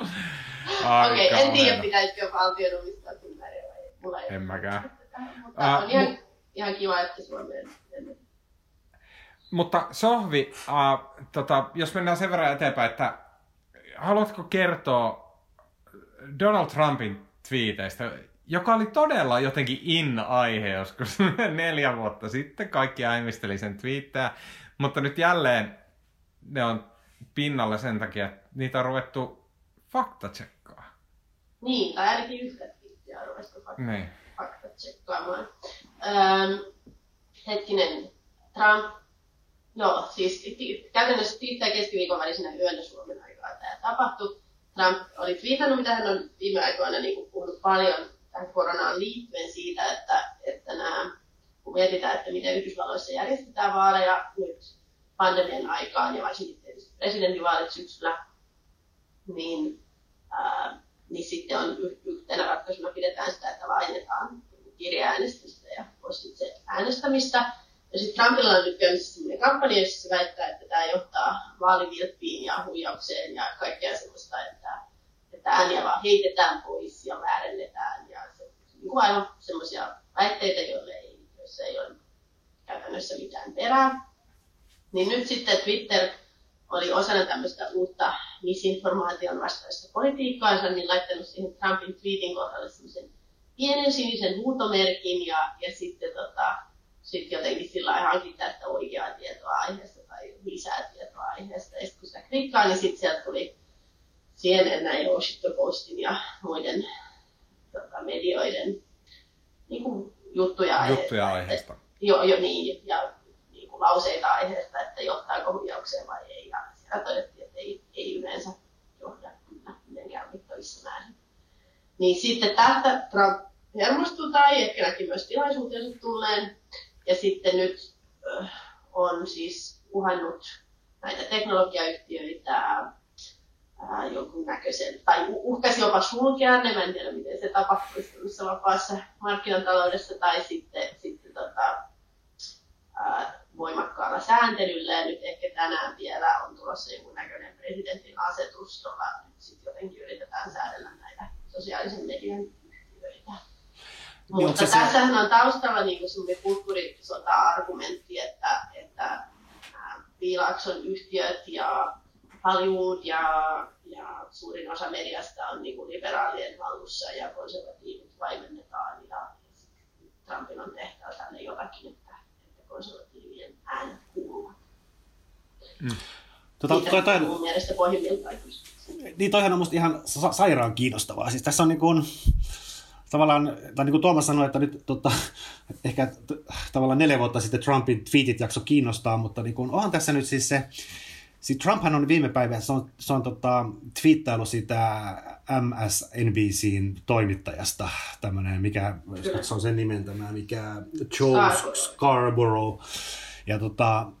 Okei, okay, en tiedä, pitäisikö valtion omistaa Finnairia, mulla ei en ole. Mäkään. Mutta uh, on ihan, mu- ihan kiva, että Suomeen mennään. Mutta Sohvi, äh, tota, jos mennään sen verran eteenpäin, että haluatko kertoa Donald Trumpin twiiteistä, joka oli todella jotenkin in-aihe joskus neljä vuotta sitten, kaikki äimisteli sen twiittejä, mutta nyt jälleen ne on pinnalla sen takia, että niitä on ruvettu faktatsekkaa. Niin, tai ainakin yhtä twiittiä on ruvettu fakta- faktatsekkaamaan. Ähm, hetkinen, Trump. No, siis t- käytännössä tiistai keskiviikon välisenä yönä Suomen aikaa tämä tapahtui. Trump oli twiitannut, mitä hän on viime aikoina niin kuin puhunut paljon tähän koronaan liittyen siitä, että, että nämä, kun mietitään, että miten Yhdysvalloissa järjestetään vaaleja nyt pandemian aikaan ja varsinkin tietysti presidentinvaalit syksyllä, niin, ää, niin sitten on y- yhtenä ratkaisuna pidetään sitä, että laajennetaan kirjeäänestystä ja postitse äänestämistä. Ja sitten Trumpilla on nyt käynnissä sellainen kampanja, jossa se väittää, että tämä johtaa vaalivilppiin ja huijaukseen ja kaikkea sellaista, että, että ääniä vaan heitetään pois ja väärennetään. Ja se, niin kuin aivan sellaisia väitteitä, joille ei, joissa ei ole käytännössä mitään perää. Niin nyt sitten Twitter oli osana tämmöistä uutta misinformaation vastaista politiikkaansa, niin laittanut siihen Trumpin tweetin kohdalle sellaisen pienen sinisen huutomerkin ja, ja sitten tota... Sitten jotenkin sillä lailla hankin tästä oikeaa tietoa aiheesta tai lisää tietoa aiheesta. Ja sitten kun sitä klikkaa, niin sitten sieltä tuli C N N ja Washington Postin ja muiden tota, medioiden niin kuin juttuja aiheesta. Juttuja aiheesta. Että, jo, jo niin, ja niin kuin lauseita aiheesta, että johtaako huijaukseen vai ei. Ja siellä todettiin, että ei, ei yleensä johda mitenkään mittavissa määrin. Niin sitten tästä Trump hermostui tai ehkä näki myös tilaisuutensa tulleen. Ja sitten nyt äh, on siis uhannut näitä teknologiayhtiöitä äh, jonkunnäköisen, tai uhkasi jopa sulkea ne, mä en tiedä miten se tapahtuisi missä vapaassa markkinataloudessa, tai sitten, sitten tota, äh, voimakkaalla sääntelyllä. Ja nyt ehkä tänään vielä on tulossa jonkunnäköinen presidentin asetus, jolla nyt sitten jotenkin yritetään säädellä näitä sosiaalisen median yhtiöitä. Mutta niin, tässähän se... on taustalla niin semmoinen kulttuurisota-argumentti, että, että Piilakson yhtiöt ja Hollywood ja, ja suurin osa mediasta on niin liberaalien hallussa ja konservatiivit vaimennetaan ja Trumpin on tehtävä tänne jotakin, että, että konservatiivien äänet kuuluvat. Mm. Tota, Mitä toi, toi... mun mielestä pohjimmiltaan kysymys. Niin toihan on musta ihan sa- sairaan kiinnostavaa. Siis tässä on niin kuin... Tavallaan, tai niin kuin Tuomas sanoi, että nyt tota, ehkä t- tavallaan neljä vuotta sitten Trumpin tweetit jakso kiinnostaa, mutta niin kuin, onhan tässä nyt siis se, siis Trumphan on viime päivänä, se on, se on tota, twiittailu sitä M S N B C:n toimittajasta, tämmöinen, mikä, se on sen nimen tämä, mikä Joe Scarborough, ja tota...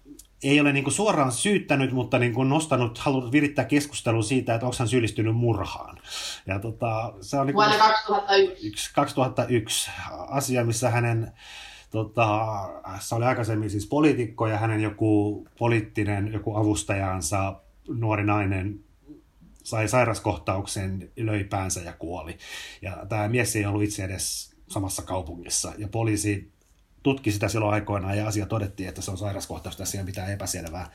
Ei ole niinku suoraan syyttänyt, mutta niinku nostanut, halunnut virittää keskustelun siitä, että onko hän syyllistynyt murhaan. Ja tota, se on niinku vuonna kaksituhattayksi. kaksituhattayksi asia, missä hänen, tota, se oli aikaisemmin siis poliitikko ja hänen joku poliittinen joku avustajansa, nuori nainen, sai sairaskohtauksen, löi päänsä ja kuoli. Ja tämä mies ei ollut itse edes samassa kaupungissa ja poliisi tutki sitä silloin aikoinaan ja asia todettiin, että se on sairaskohtaista, siinä on mitään epäselvää.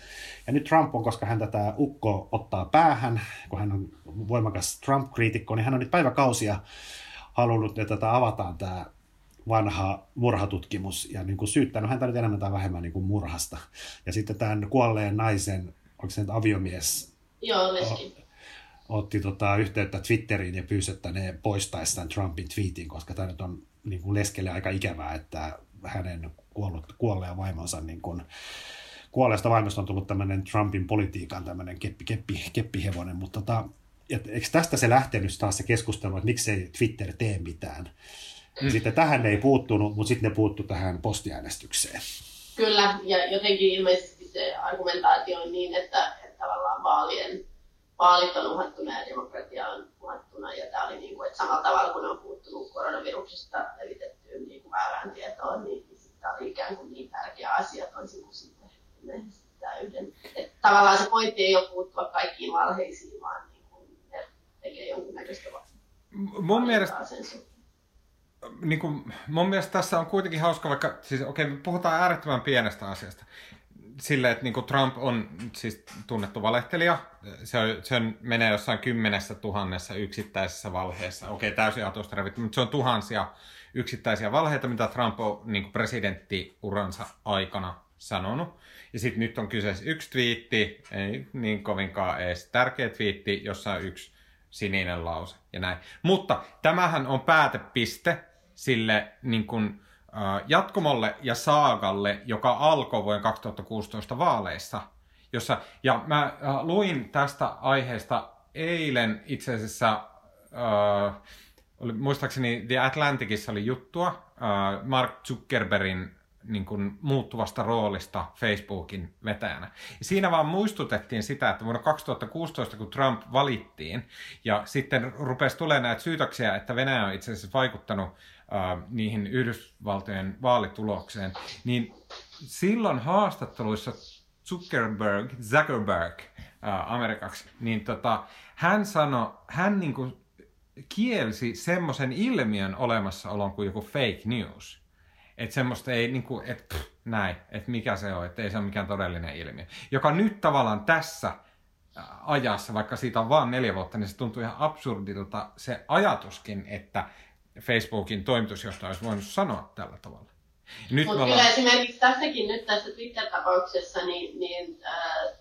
Ja nyt Trump on, koska hän tätä ukkoa ottaa päähän, kun hän on voimakas Trump-kriitikko, niin hän on nyt päiväkausia halunnut, että tätä avataan tämä vanha murhatutkimus ja niin kuin syyttänyt häntä nyt enemmän tai vähemmän niin kuin murhasta. Ja sitten tämän kuolleen naisen, onko se nyt aviomies? Joo, myöskin. Otti tota yhteyttä Twitteriin ja pyysi, että ne poistaisi tämän Trumpin twiitin, koska tämä nyt on niin kuin leskelle aika ikävää, että hänen kuollut, kuolleen vaimonsa, niin kuin, kuolleesta vaimosta on tullut tämmöinen Trumpin politiikan tämmöinen keppi, keppi, keppihevonen, mutta tota, et, eikö tästä se lähtenyt taas se keskustelu, että miksei Twitter tee mitään? Mm. Sitten tähän ei puuttunut, mutta sitten ne puuttu tähän postiäänestykseen. Kyllä, ja jotenkin ilmeisesti se argumentaatio on niin, että, että tavallaan vaalien vaalit on uhattuna ja demokratia on uhattuna, ja tämä oli niin kuin, että samalla tavalla kun on puuttunut koronaviruksesta levitettyyn niin väärään tietoon, niin, niin tämä oli ikään kuin niin tärkeä asia toisin kuin sitten tämä yhden. Että tavallaan se pointti ei ole puuttua kaikkiin valheisiin, vaan niin kuin ne tekee jonkinnäköistä mun mielestä niin kuin, mun mielestä tässä on kuitenkin hauska, vaikka siis okei, okay, puhutaan äärettömän pienestä asiasta. Silleen, että niin kuin Trump on siis tunnettu valehtelija. Se, on, se on, menee jossain kymmenessä tuhannessa yksittäisessä valheessa. Okei, okay, täysin atosta revitty, mutta se on tuhansia yksittäisiä valheita, mitä Trump on niin kuin presidenttiuransa aikana sanonut. Ja sitten nyt on kyseessä yksi twiitti, ei niin kovinkaan edes tärkeä twiitti, jossa on yksi sininen lause ja näin. Mutta tämähän on päätepiste sille niin kuin jatkumolle ja saagalle, joka alkoi vuoden kaksituhattakuusitoista vaaleissa. Jossa, ja mä luin tästä aiheesta eilen itse asiassa, äh, oli, muistaakseni The Atlanticissa oli juttua äh, Mark Zuckerbergin niin kuin, muuttuvasta roolista Facebookin vetäjänä. Ja siinä vaan muistutettiin sitä, että vuonna kaksituhattakuusitoista, kun Trump valittiin, ja sitten rupesi tulemaan näitä syytöksiä, että Venäjä on itse asiassa vaikuttanut niihin Yhdysvaltojen vaalitulokseen, niin silloin haastatteluissa Zuckerberg, Zuckerberg ää, amerikaksi, niin tota, hän sanoi, hän niinku kielsi semmoisen ilmiön olemassaolon kuin joku fake news. Että semmoista ei niinku, että näin, että mikä se on, että ei se ole mikään todellinen ilmiö. Joka nyt tavallaan tässä ajassa, vaikka siitä on vaan neljä vuotta, niin se tuntuu ihan absurdilta se ajatuskin, että Facebookin toimitusjohtaja olisi voinut sanoa tällä tavalla. Mutta kyllä ollaan esimerkiksi tässäkin nyt tässä Twitter-tapauksessa niin, niin äh,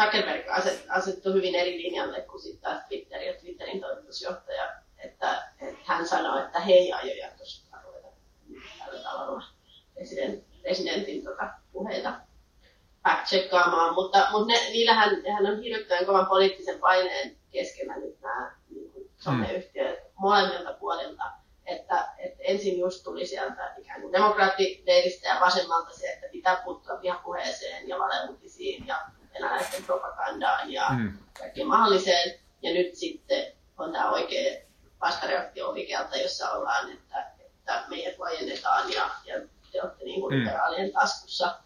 Zuckerberg aset, asettui hyvin eri linjalle kuin sitten taas Twitter ja Twitterin toimitusjohtaja, että, että hän sanoi, että he ei aio jatkossa ruveta tällä tavalla president, presidentin tota, puheita back-checkaamaan, mutta, mutta ne, niillähän hän on hirvittävän kovan poliittisen paineen keskellä nyt nämä niin someyhtiöt mm. molemmilta puolilta. Että, että ensin just tuli sieltä ikään kuin demokraattileiristä ja vasemmalta se, että pitää puuttua vihapuheeseen ja valeuutisiin ja venäläisten propagandaan ja mm. kaikkeen mahdolliseen. Ja nyt sitten on tämä oikea vastareaktio oikealta, jossa ollaan, että, että meidät laajennetaan ja, ja te olette niin kuin liberaalien mm. taskussa.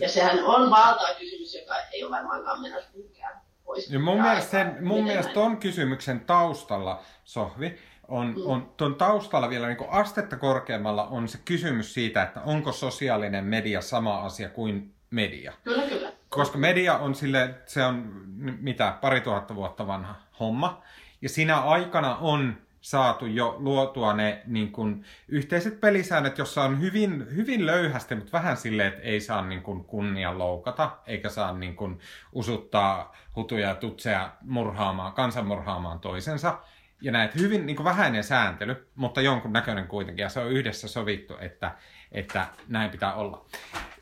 Ja sehän on valtava kysymys, joka ei ole varmaankaan menossa mihinkään pois. Ja mun mielestä, sen, mun mielestä ton kysymyksen taustalla, Sohvi, on, on tuon taustalla vielä niin kuin astetta korkeammalla on se kysymys siitä, että onko sosiaalinen media sama asia kuin media. Kyllä, kyllä. Koska media on sille, se on mitä, pari tuhatta vuotta vanha homma. Ja sinä aikana on saatu jo luotua ne niin kuin yhteiset pelisäännöt, jossa on hyvin, hyvin löyhästi, mutta vähän silleen, että ei saa niin kuin kunnia loukata, eikä saa niin kuin usuttaa hutuja ja tutseja murhaamaan, kansanmurhaamaan toisensa. Ja näet hyvin niin kuin vähäinen sääntely, mutta jonkun näköinen kuitenkin. Ja se on yhdessä sovittu, että, että näin pitää olla.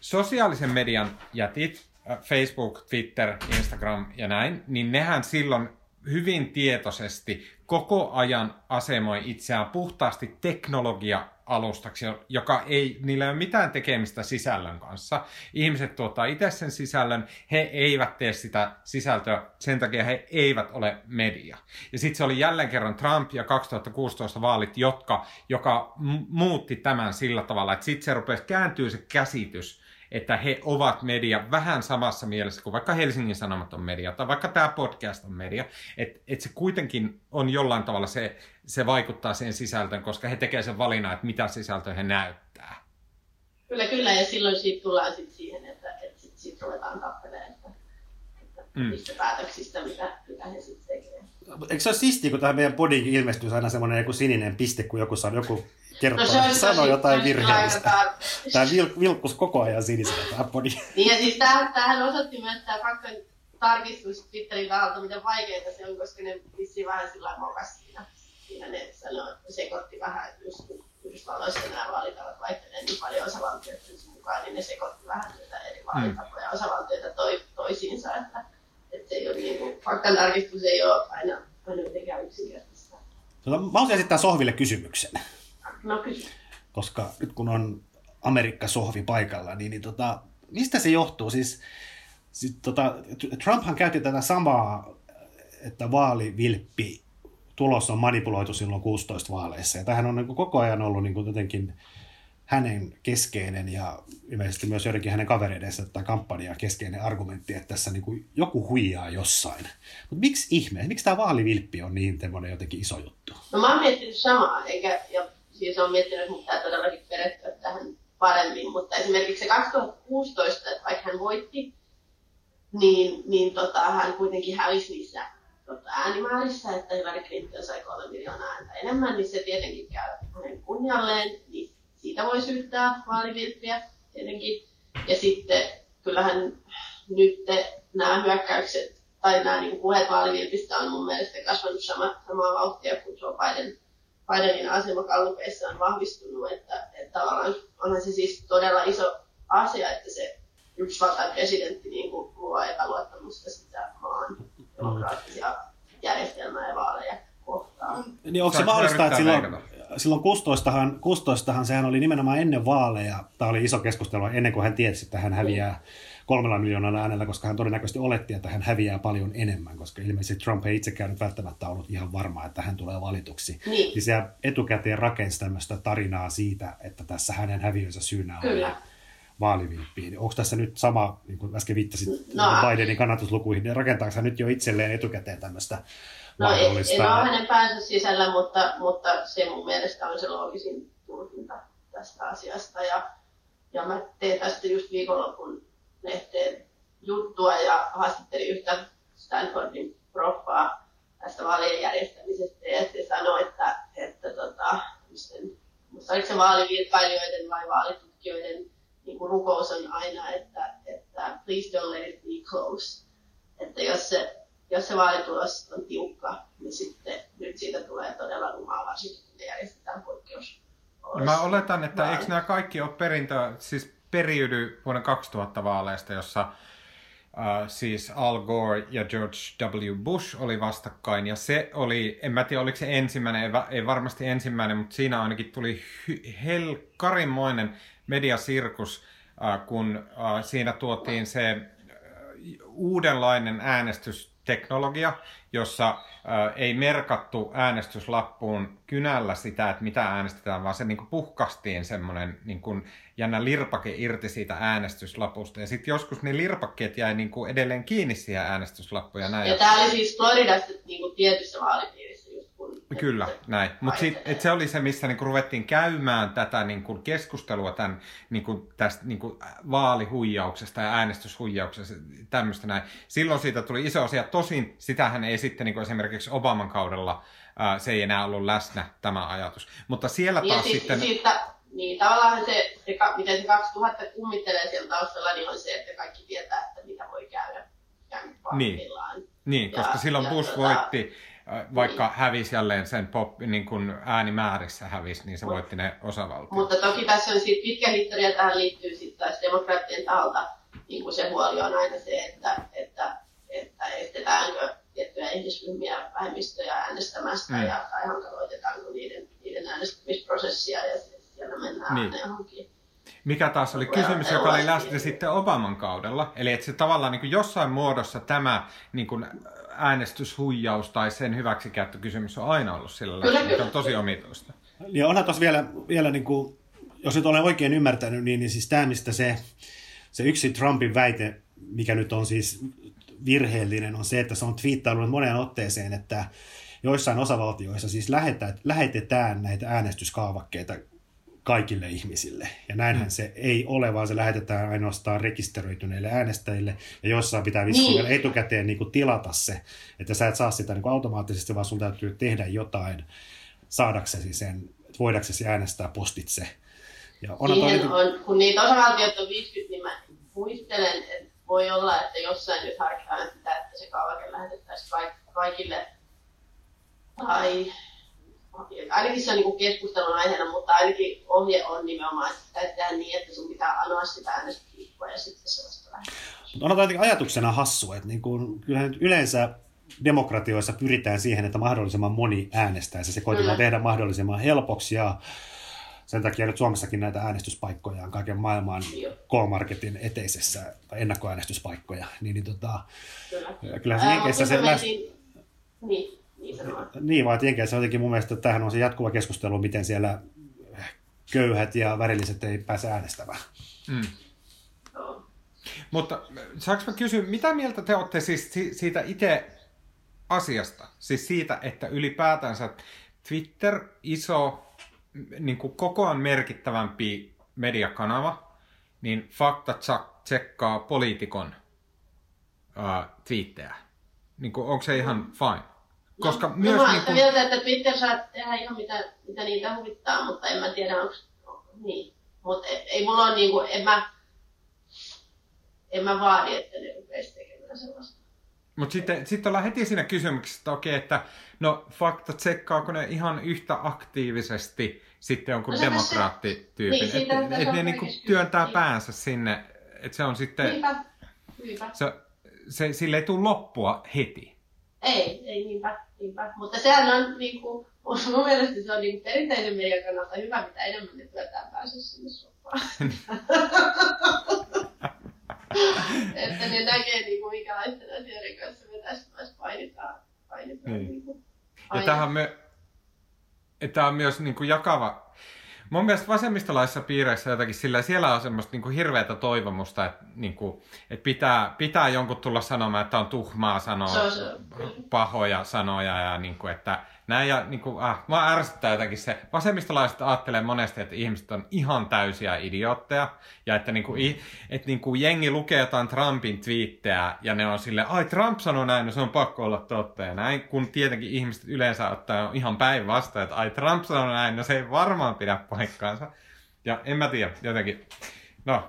Sosiaalisen median jätit, Facebook, Twitter, Instagram ja näin, niin nehän silloin hyvin tietoisesti koko ajan asemoi itseään puhtaasti teknologia-alustaksi, joka ei, niillä ei ole mitään tekemistä sisällön kanssa. Ihmiset tuottaa itse sen sisällön, he eivät tee sitä sisältöä, sen takia he eivät ole media. Ja sitten se oli jälleen kerran Trump ja kaksituhattakuusitoista vaalit, jotka, joka muutti tämän sillä tavalla, että sitten se rupesi kääntyä se käsitys, että he ovat media vähän samassa mielessä kuin vaikka Helsingin Sanomat on media tai vaikka tämä podcast on media. Että et se kuitenkin on jollain tavalla, se, se vaikuttaa siihen sisältöön, koska he tekevät sen valinnan, että mitä sisältöä he näyttää. Kyllä, kyllä, ja silloin siitä tullaan sit siihen, että, että sit siitä ruvetaan tappelemaan, että, että mm. mistä päätöksistä, mitä, mitä he sitten tekevät. Eikö se ole siistiä, kun tähän meidän podiinkin ilmestyisi aina semmoinen joku sininen piste, kun joku, saa, joku kertoo, no että sanoo jotain virheellistä. Tämä vilk, vilkkus koko ajan sinisellä tämä podi. Niin, ja siis tämähän osoitti myös tämä faktojen tarkistus Twitterin taholta, miten vaikeaa se on, koska ne vissiin vähän sillä lailla mokas siinä. Siinä ne sanoo, että sekoitti vähän, että just kun Yhdysvalloissa nämä vaalitavat vaihtelee niin paljon osavaltioiden mukaan, niin ne sekoitti vähän näitä eri vaalitapoja mm. osavaltioita toi, toisiinsa, että että ei ole niin kuin, faktan tarkistus ei ole aina, aina mitenkään yksinkertaista. Tota, mä haluaisin esittää Sohville kysymyksen. No kysy. Koska nyt kun on Amerikka-Sohvi paikalla, niin, niin tota, mistä se johtuu? Siis, siis, tota, Trumphan käytti tätä samaa, että vaalivilppi tulos on manipuloitu silloin kuusitoista vaaleissa. Ja tämähän on niin kuin koko ajan ollut niin kuin jotenkin hänen keskeinen ja ilmeisesti myös joidenkin hänen kavereidensä tai kampanjaa keskeinen argumentti, että tässä niin kuin joku huijaa jossain. Mutta miksi ihme? Miksi tämä vaalivilppi on niin jotenkin iso juttu? No mä oon miettinyt samaa, eikä ja siis oon miettinyt, mutta tämä todellakin perehtyä tähän paremmin. Mutta esimerkiksi se kaksituhattakuusitoista, että vaikka hän voitti, niin, niin tota, hän kuitenkin hävisi niissä tota, äänimäärissä, että Hillary Clinton sai kolme miljoonaa ääntä enemmän, niin se tietenkin käy hänen kunnialleen. Niin siitä voi syyttää vaalivilppiä tietenkin. Ja sitten kyllähän nyt nämä hyökkäykset tai nämä niin puheet vaalivilpistä on mun mielestä kasvanut sama, samaa vauhtia kuin Joe Biden, Bidenin asema gallupeissa on vahvistunut. Että, että tavallaan onhan se siis todella iso asia, että se Yhdysvaltain presidentti niin kuin luo epäluottamusta sitä maan demokraattisia järjestelmää ja vaaleja kohtaan. Niin onko se mahdollista, että silloin... Silloin kuusitoistahan, kuusitoistahan sehän oli nimenomaan ennen vaaleja, tämä oli iso keskustelu ennen kuin hän tiesi, että hän häviää kolmella miljoonalla äänellä, koska hän todennäköisesti oletti, että hän häviää paljon enemmän, koska ilmeisesti Trump ei itsekään nyt välttämättä ollut ihan varma, että hän tulee valituksi. Niin, niin se etukäteen rakensi tämmöistä tarinaa siitä, että tässä hänen häviönsä syynä on vaalivilppiin. Onko tässä nyt sama, niin kuin äsken viittasit no. Bidenin kannatuslukuihin, niin rakentaako hän nyt jo itselleen etukäteen tämmöistä? No en, en ole hänen päänsä sisällä, mutta, mutta se mun mielestä on se loogisin tulkinta tästä asiasta. Ja, ja mä tein tästä just viikonlopun lehteen juttua ja haastattelin yhtä Stanfordin proffaa tästä vaalien järjestämisestä. Ja se sanoi, että, että tota, oliko se vaalivirkailijoiden vai vaalitutkijoiden niin kuin rukous on aina, että, että please don't let it be close. Että jos se... Jos se vaalitulos on tiukka, niin sitten nyt siitä tulee todella rumaa, varsinkin kun ne järjestetään poikkeus. Mä oletan, että eikö nämä kaikki ole perintö, siis periydy vuoden kaksituhatta vaaleista, jossa äh, siis Al Gore ja George W. Bush oli vastakkain. Ja se oli, en mä tiedä oliko se ensimmäinen, ei varmasti ensimmäinen, mutta siinä ainakin tuli hel, karimoinen mediasirkus, äh, kun äh, siinä tuotiin se äh, uudenlainen äänestys. Teknologia, jossa ä, ei merkattu äänestyslappuun kynällä sitä, että mitä äänestetään, vaan se niin kuin puhkastiin semmoinen niin kuin jännä lirpake irti siitä äänestyslapusta. Ja sitten joskus ne lirpakkeet jäi niin kuin edelleen kiinni siihen äänestyslappuun. Ja, ja tämä oli siis Floridasta niin kuin tietyssä vaalipiirissä. Just kun Kyllä, näin. Mutta se oli se, missä niin kuin ruvettiin käymään tätä niin kuin keskustelua tämän, niin kuin, tästä niin kuin vaalihuijauksesta ja äänestyshuijauksesta tämmöistä näin. Silloin siitä tuli iso asia. Tosin sitähän ei sitten niin kuin esimerkiksi Obaman kaudella se ei enää ollut läsnä, tämä ajatus. Mutta siellä taas niin, siis, sitten... Siitä, niin, tavallaan se, se, miten se kaksituhatta kummittelee siellä taustalla, niin on se, että kaikki tietää, että mitä voi käydä käynyt pahimmillaan. Niin, niin ja, koska silloin ja Bush tota, voitti, vaikka niin. hävisi jälleen sen pop, niin kun äänimäärissä hävisi, niin se voitti ne osavaltiot. Mutta toki tässä on siitä pitkä historia, tähän liittyy sitten taas demokraattien taholta, niin kuin se huoli on aina se, että, että, että estetäänkö tiettyjä ihmisryhmiä vähemmistöjä äänestämästä mm. ja, tai hankaloitetaanko niiden, niiden äänestämisprosessia ja siellä mennään niin. johonkin. Mikä taas oli kysymys, joka oli läsnä sitten Obaman kaudella. Eli että se tavallaan niin kuin jossain muodossa tämä niin kuin äänestyshuijaus tai sen hyväksikäyttökysymys on aina ollut sillä läsnä, mikä on tosi omituista. Ja onhan tuossa vielä, vielä niin kuin, jos nyt olen oikein ymmärtänyt, niin, niin siis tämä, mistä se, se yksi Trumpin väite, mikä nyt on siis virheellinen, on se, että se on twiittaillut moneen otteeseen, että joissain osavaltioissa siis lähetetään näitä äänestyskaavakkeita kaikille ihmisille. Ja näinhän mm. se ei ole, vaan se lähetetään ainoastaan rekisteröityneille äänestäjille. Ja jossain pitää vissi niin. vielä etukäteen niin kuin tilata se, että sä et saa sitä niin kuin automaattisesti, vaan sun täytyy tehdä jotain saadaksesi sen, voidaksesi äänestää postitse. Ja on niiden on, kun niitä osavaltioita on viisikymmentä, niin mä muistelen, että voi olla, että jossain nyt harkitaan sitä, että se kaavake lähetettäisiin kaikille. Tai ainakin se on niin keskustelun aiheena, mutta ainakin ohje on nimenomaan, että täytyy tehdä niin, että sun pitää anoa sitä äänestysliikkua ja sitten se vasta lähetetään. On tietenkin ajatuksena hassua, että niin kun, kyllähän yleensä demokratioissa pyritään siihen, että mahdollisimman moni äänestäisi. Se koitetaan mm. tehdä mahdollisimman helpoksi ja sen takia nyt Suomessakin näitä äänestyspaikkoja on kaiken maailman K-marketin eteisessä, tai ennakkoäänestyspaikkoja. Niin, niin, tota, kyllä. Kyllähän se jenkeissä se... Läs... Niin, niin sanoa. Niin, vaan jenkeissä jotenkin mun mielestä tämähän on se jatkuva keskustelu, miten siellä köyhät ja värilliset ei pääse äänestämään. Mm. No. Mutta saanko mä kysyä, mitä mieltä te olette siis siitä itse asiasta? Siis siitä, että ylipäätänsä Twitter, iso... niin kuin koko on merkittävämpi mediakanava, niin fakta tsekkaa poliitikon ää, twiittejä. Niin kuin, onko se ihan fine? Koska no, myös... No, niin kuin... mieltä, että Twitter saa tehdä ihan mitä, mitä niitä huvittaa, mutta en mä tiedä, onko... No, niin. Mutta ei, ei mulla ole niin kuin, en mä... En mä vaadi, että ne rupeaisi tekemään sellaista. Mutta sitten, sitten ollaan heti siinä kysymyksessä, että okei, että no fakta tsekkaako ne ihan yhtä aktiivisesti sitten jonkun no, demokraattityypin, niin, että et, et ne niinku työntää päänsä sinne, että se on sitten, niinpä. Niinpä. Se, se, sille ei tule loppua heti. Ei, ei niinpä, niinpä. Mutta sehän on niinku, mun mielestä se on niinku perinteinen meidän kannalta hyvä, mitä enemmän ne työntää päänsä sinne soppaan. Että ne näkee, niin kuin, minkälaisten asioiden kanssa me tässä myös painitaan. painitaan niin. Niin kuin, ja tämähän me, tämä on myös niin kuin jakava. Mun mielestä vasemmistolaisissa piireissä jotakin sillä siellä on semmoista niin kuin hirveätä toivomusta, että, niin kuin, että pitää, pitää jonkun tulla sanomaan, että on tuhmaa sanoa, se on se. Pahoja sanoja ja niin kuin, että näin ja niin kuin, ah, mä ärsyttää jotakin se. Vasemmistolaiset ajattelee monesti, että ihmiset on ihan täysiä idiootteja ja että, niin kuin, että niin kuin jengi lukee jotain Trumpin twiittejä ja ne on silleen, ai Trump sanoi näin, no se on pakko olla totta ja näin, kun tietenkin ihmiset yleensä ottaa ihan päinvastoin, että ai Trump sanoi näin, no se ei varmaan pidä paikkaansa. Ja en mä tiedä, jotenkin, no,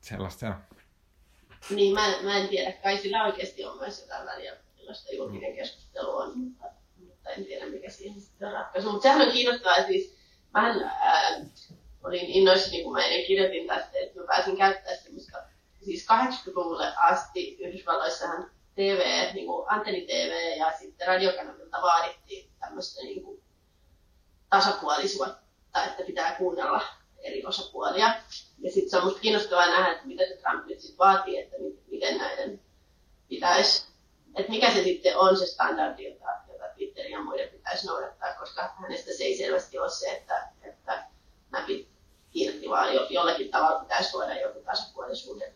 sellaista on. Niin, mä, mä en tiedä, kai sillä oikeasti on myös jotain väliä, millaista julkinen keskustelu on, mutta... en tiedä mikä siihen sitten on ratkaisu, mutta sehän on kiinnostavaa. Siis, mähän ää, olin innoissani, kun mä kirjoitin tästä, että mä pääsin käyttämään semmoista, siis kahdeksankymmentäluvulle asti Yhdysvalloissahan T V, niin kuin antenni-T V ja sitten radiokanavilta vaadittiin tämmöistä niin kuin tasapuolisuutta, että pitää kuunnella eri osapuolia. Ja sitten se on musta kiinnostavaa nähdä, että mitä se Trump nyt sitten vaatii, että miten näiden pitäisi, että mikä se sitten on se standardi, jota Twitterin ja muiden pitäisi noudattaa, koska hänestä se ei selvästi ole se, että, että näpit irti, vaan jo, jollakin tavalla pitäisi luoda joku tasapuolisuuden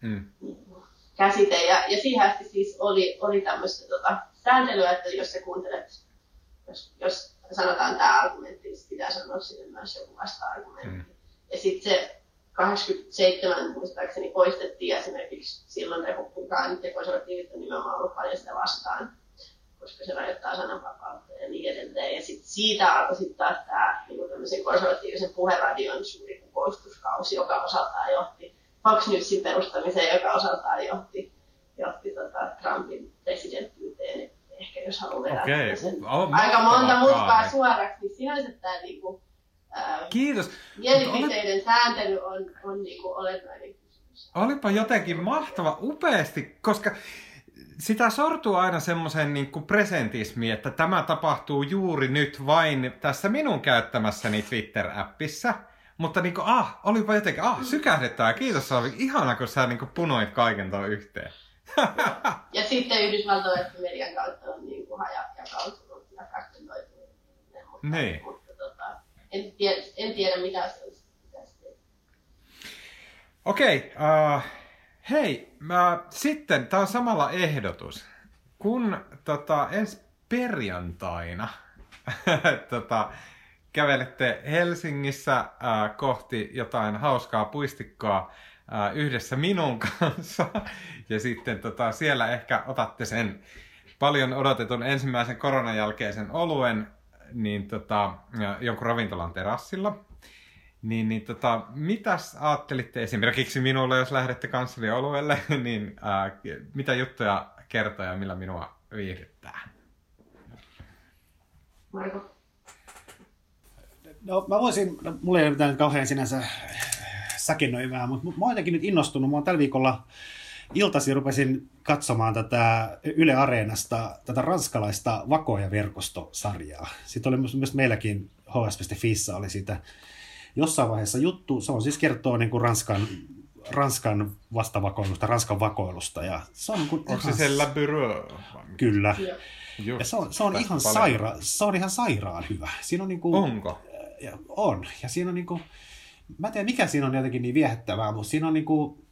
mm. käsite. Ja, ja siihen asti siis oli, oli tämmöistä tota, sääntelyä, että jos sä kuuntelet, jos, jos sanotaan tämä argumentti, niin pitää sanoa sinne myös joku vasta-argumentti. Mm. Ja sitten se kahdeksankymmentäseitsemän muistaakseni poistettiin esimerkiksi silloin, että kukaan tekoisartiivit on nimenomaan ollut paljon sitä vastaan, koska se rajoittaa sananvapautta ja niin edelleen. Ja sit siitä alkoi sitten taas tämä niin tämmöisen konservatiivisen puheradion suuri kukoistuskausi, joka osaltaan johti Fox Newsin perustamiseen, joka osaltaan johti, johti tota Trumpin presidenttyyteen. Ehkä jos haluaa okay. sen oh, aika monta mutkaa suoraksi, niin sinänsä tämä niinku, mielipiteiden olet... sääntely on, on niinku olennainen kysymys. Olipa jotenkin mahtava, upeasti, koska sitä sortuu aina semmoisen niin kuin presentismiin, että tämä tapahtuu juuri nyt vain tässä minun käyttämässäni Twitter-appissa. Mutta niin kuin, ah, olipa jotenkin, ah, sykähdettää. Kiitos Savi, ihana kun sä niin kuin punoit kaiken tuon yhteen. Ja sitten yhdysvaltalaisen median kautta on niin kuin hajat ja kautunut ja kaksentoitunut. Niin. Mutta tota, en, tiedä, en tiedä mitä se olisi pitäisi tehdä. Okei. Okay, uh... Hei, mä, sitten tää on samalla ehdotus. Kun tota, ensi perjantaina tota, kävelette Helsingissä äh, kohti jotain hauskaa puistikkoa äh, yhdessä minun kanssa ja sitten tota, siellä ehkä otatte sen paljon odotetun ensimmäisen koronan jälkeisen oluen niin, tota, jonkun ravintolan terassilla. Niin, niin tota, mitäs ajattelitte esimerkiksi minulle, jos lähdette kansliolueelle, niin äh, mitä juttuja kertoo ja millä minua viihdyttää? Marko? No mä voisin, no, mulla ei ole mitään kauhean sinänsä säkinnoivää, mutta mä oon jotenkin nyt innostunut. Mä oon tällä viikolla iltaisin rupesin katsomaan tätä Yle Areenasta tätä ranskalaista vakoja-verkostosarjaa. Sitten oli myös meilläkin H S piste F:ssä oli siitä jossain vaiheessa juttu. Se on siis kertoo niin kuin Ranskan, Ranskan vastavakoilusta, Ranskan vakoilusta. Ja se on niin kuin onko ihan... se siellä Bureau? Kyllä. Yeah. Ja se on, se, on ihan saira... se on ihan sairaan hyvä. Siinä on niin kuin... Onko? Ja on. Ja siinä on niin kuin... Mä en tiedä mikä siinä on jotenkin niin viehättävää, mutta siinä on niin kuin...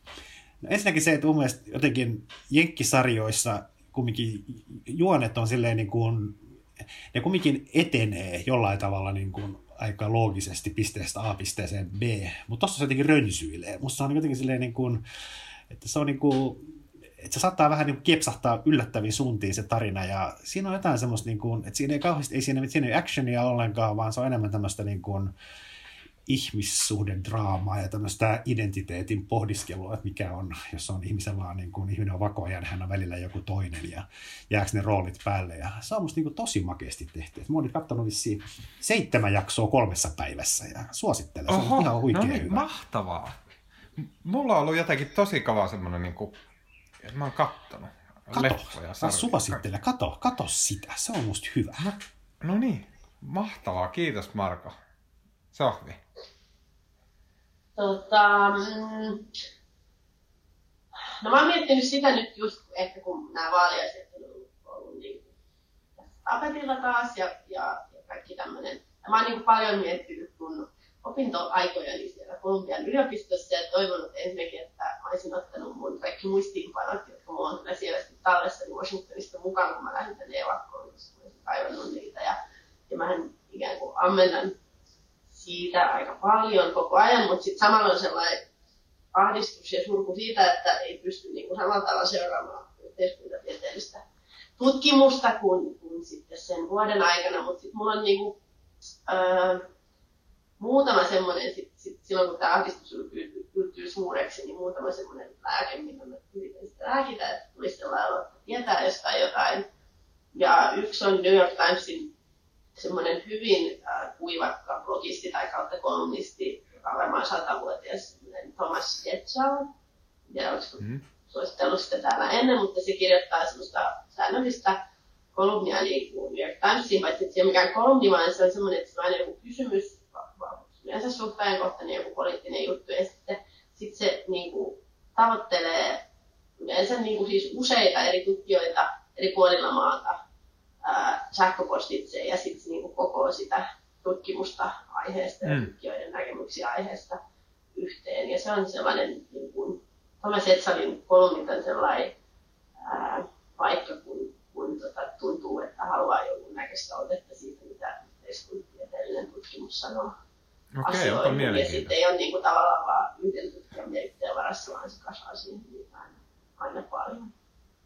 No ensinnäkin se, että mun mielestä jotenkin jenkkisarjoissa kumminkin juonet on silleen niin kuin... Ne kumminkin etenee jollain tavalla niin kuin... aika loogisesti pisteestä A pisteeseen B, mutta tuossa se jotenkin rönsyilee. Musta se on jotenkin silleen niin kuin, että se on niin kuin, että se saattaa vähän niin kuin kiepsahtaa yllättäviin suuntiin se tarina ja siinä on jotain semmoista niin kuin, että siinä ei kauheasti, ei siinä, siinä ei actionia ollenkaan, vaan se on enemmän tämmöistä niin kuin ihmissuhdedraamaa ja tämmöistä identiteetin pohdiskelua, että mikä on, jos on ihmisen vaan niin kuin, ihminen on vakoja, niin hän on välillä joku toinen ja jääkö ne roolit päälle. Ja se on musta niin kuin tosi makeasti tehty. Et mä oon nyt katsonut vissiin seitsemän jaksoa kolmessa päivässä ja suosittelen. Oho, se on ihan huikea no niin, hyvä. Mahtavaa. Mulla on ollut jotenkin tosi kava semmoinen, niin kuin, että mä oon kattonut leffoja. Kato, suosittelen. Kato, kato sitä. Se on musta hyvä. No, no niin, mahtavaa. Kiitos Marko. Sohvi. Tota, mm, no mä oon miettinyt sitä nyt just, että kun nämä vaaliaiset on ollut niin tapetilla taas ja, ja, ja kaikki tämmöinen. Ja mä oon niin paljon miettinyt kun opintoaikoja niin siellä Kolumbian yliopistossa ja toivonut ensinnäkin, että mä olisin ottanut mun kaikki muistiinpanot, jotka mulla on siellä tallessa niin Washingtonista mukaan, kun mä lähdin tänne evakkoon, jos mä olisin kaivannut niitä. Ja, ja mähän ikään kuin ammennan siitä aika paljon koko ajan, mutta sitten samalla on sellainen ahdistus ja surku siitä, että ei pysty niin kuin samalla tavalla seuraamaan yhteiskuntatieteellistä tutkimusta kuin, kuin sitten sen vuoden aikana. Mutta sitten mulla on niin kuin, ää, muutama semmoinen, sit, sit silloin kun tämä ahdistus yltyy suureksi, niin muutama semmoinen lääke, mitä mä yritän sitä lääkitä, että tulisi sellainen olo, että tietää jostain jotain. Ja yksi on New York Timesin semmoinen hyvin äh, kuivakka blogisti tai kautta kolumnisti, joka on varmaan satavuotias, Thomas Jetschall. Ja olisiko mm-hmm. suositellut sitä täällä ennen, mutta se kirjoittaa semmoista säännöllistä kolumnia niin kuin New York Timesiin, vaikka se ei ole mikään kolumni, vaan se on semmoinen, että se on aina joku kysymys, yleensä suhteen kohtainen joku poliittinen juttu, ja sitten sit se niin kuin, tavoittelee yleensä niin kuin, siis useita eri tutkijoita eri puolilla maata sähköpostitse ja sitten niinku koko sitä tutkimusta aiheesta ja mm. tutkijoiden näkemyksiä aiheesta yhteen. Ja se on sellainen, niin kuin, Thomas Jetzalin kolumnit on sellainen ää, paikka, kun, kun tota, tuntuu, että haluaa jonkun näköistä otetta siitä, mitä yhteiskuntatieteellinen tutkimus sanoo okay, asioihin. Ja sitten ei ole niinku, tavallaan vaan yhden tutkijan mietteen varassa, vaan se kasvaa siihen aina, aina paljon.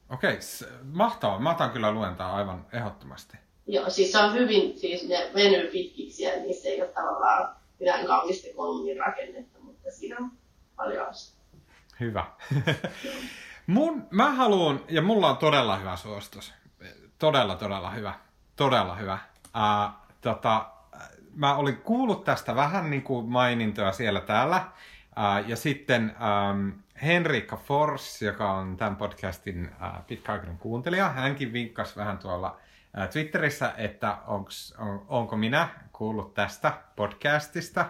Okei, mahtavaa. Mä otan kyllä luentaa aivan ehdottomasti. Joo, siis se on hyvin, siis ne venyy pitkiksi ja niissä ei ole tavallaan mitään kaunista kolumnin rakennetta, mutta siinä on paljon asioita. Hyvä. Mun, mä haluun, ja mulla on todella hyvä suositus. Todella, todella hyvä. Todella hyvä. Äh, tota, mä olin kuullut tästä vähän niin kuin mainintoja siellä täällä. Äh, ja sitten... Ähm, Henrikka Fors, joka on tämän podcastin äh, pitkäaikainen kuuntelija, hänkin vinkkasi vähän tuolla äh, Twitterissä, että onks, on, onko minä kuullut tästä podcastista.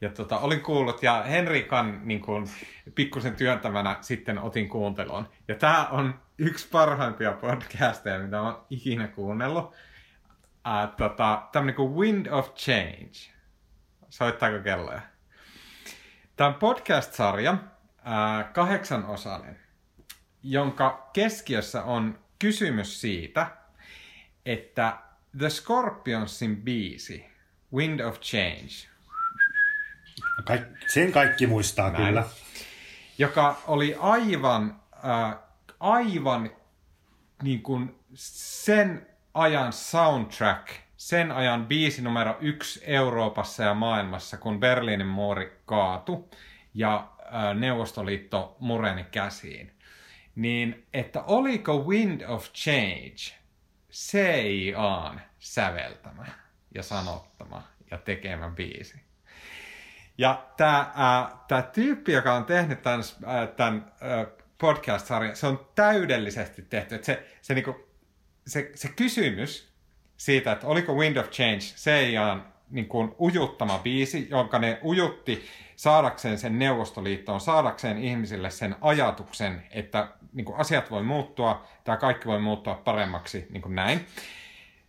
Ja tota, olin kuullut ja Henrikan niin kun, pikkusen työntämänä sitten otin kuunteluun. Ja tämä on yksi parhaimpia podcasteja, mitä olen ikinä kuunnellut. Äh, tota, tämmöinen kuin Wind of Change. Soittaako kelloja? Tämä on podcast-sarja. Äh, kahdeksanosainen, jonka keskiössä on kysymys siitä, että The Scorpionsin biisi Wind of Change. No kaik- sen kaikki muistaa Näin. Kyllä. Joka oli aivan, äh, aivan niin kuin sen ajan soundtrack, sen ajan biisi numero yksi Euroopassa ja maailmassa, kun Berliinin muuri kaatui ja äh, Neuvostoliitto mureni käsiin. Niin, että oliko Wind of Change C I A:n säveltämä ja sanottama ja tekemä biisi. Ja tämä tyyppi, joka on tehnyt tämän, tämän podcast-sarjan, se on täydellisesti tehty. Että se, se, niinku, se, se kysymys siitä, että oliko Wind of Change C I A:n niinku, ujuttama biisi, jonka ne ujutti saadakseen sen Neuvostoliittoon, saadakseen ihmisille sen ajatuksen, että niinku, asiat voi muuttua tai kaikki voi muuttua paremmaksi, niinku näin.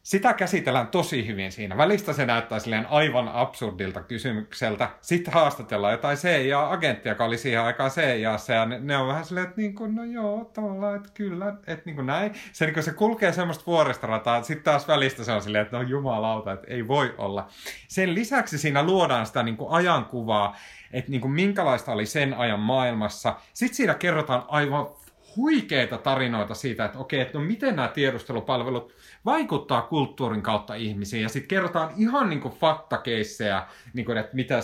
Sitä käsitellään tosi hyvin siinä. Välistä se näyttää silleen aivan absurdilta kysymykseltä. Sitten haastatellaan jotain C I A-agenttia, joka oli siihen aikaan C I A:ssa, ja ne, ne on vähän silleen, että niin kuin, no joo, tavallaan, että kyllä, että niin kuin näin. Se, niin kuin se kulkee semmoista vuoristorataa, sitten taas välistä se on silleen, että no jumalauta, että ei voi olla. Sen lisäksi siinä luodaan sitä niin kuin ajankuvaa, että niin kuin minkälaista oli sen ajan maailmassa. Sitten siinä kerrotaan aivan huikeita tarinoita siitä, että okei, että no miten nämä tiedustelupalvelut vaikuttaa kulttuurin kautta ihmisiin. Ja sitten kerrotaan ihan niin kuin faktakeissejä, niin kuin, että mitä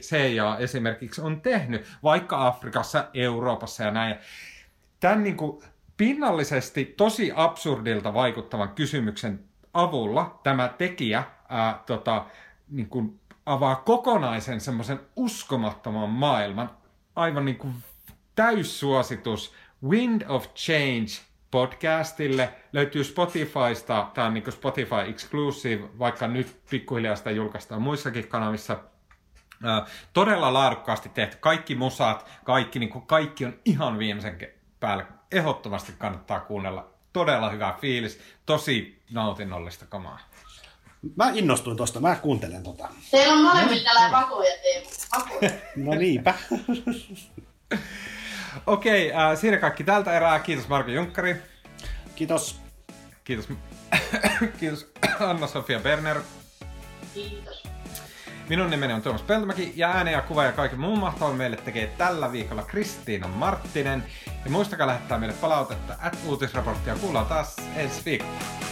C I A esimerkiksi on tehnyt, vaikka Afrikassa, Euroopassa ja näin. Tämän niin kuin pinnallisesti tosi absurdilta vaikuttavan kysymyksen avulla tämä tekijä ää, tota, niin kuin avaa kokonaisen semmoisen uskomattoman maailman, aivan niin kuin täyssuositus Wind of Change podcastille. Löytyy Spotifysta, tämä on niin kuin Spotify exclusive, vaikka nyt pikkuhiljaa sitä julkaistaan muissakin kanavissa. Äh, todella laadukkaasti tehty. Kaikki musat, kaikki, niin kuin kaikki on ihan viimeisen päälle. Ehdottomasti kannattaa kuunnella. Todella hyvä fiilis, tosi nautinnollista kamaa. Mä innostuin tuosta, mä kuuntelen tota. Teillä on molemmilla tällainen vakoja teema. No niinpä. Okei, äh, siinä kaikki tältä erää. Kiitos Marko Junkkari. Kiitos. Kiitos, Kiitos Anna-Sofia Berner. Kiitos. Minun nimeni on Toomas Peltomäki ja ääne ja kuva ja kaiken muun mahtavan meille tekee tällä viikolla Kristiina Marttinen. Ja muistakaa lähettää meille palautetta at uutisraporttia. Kuullaan taas ensi viikolla.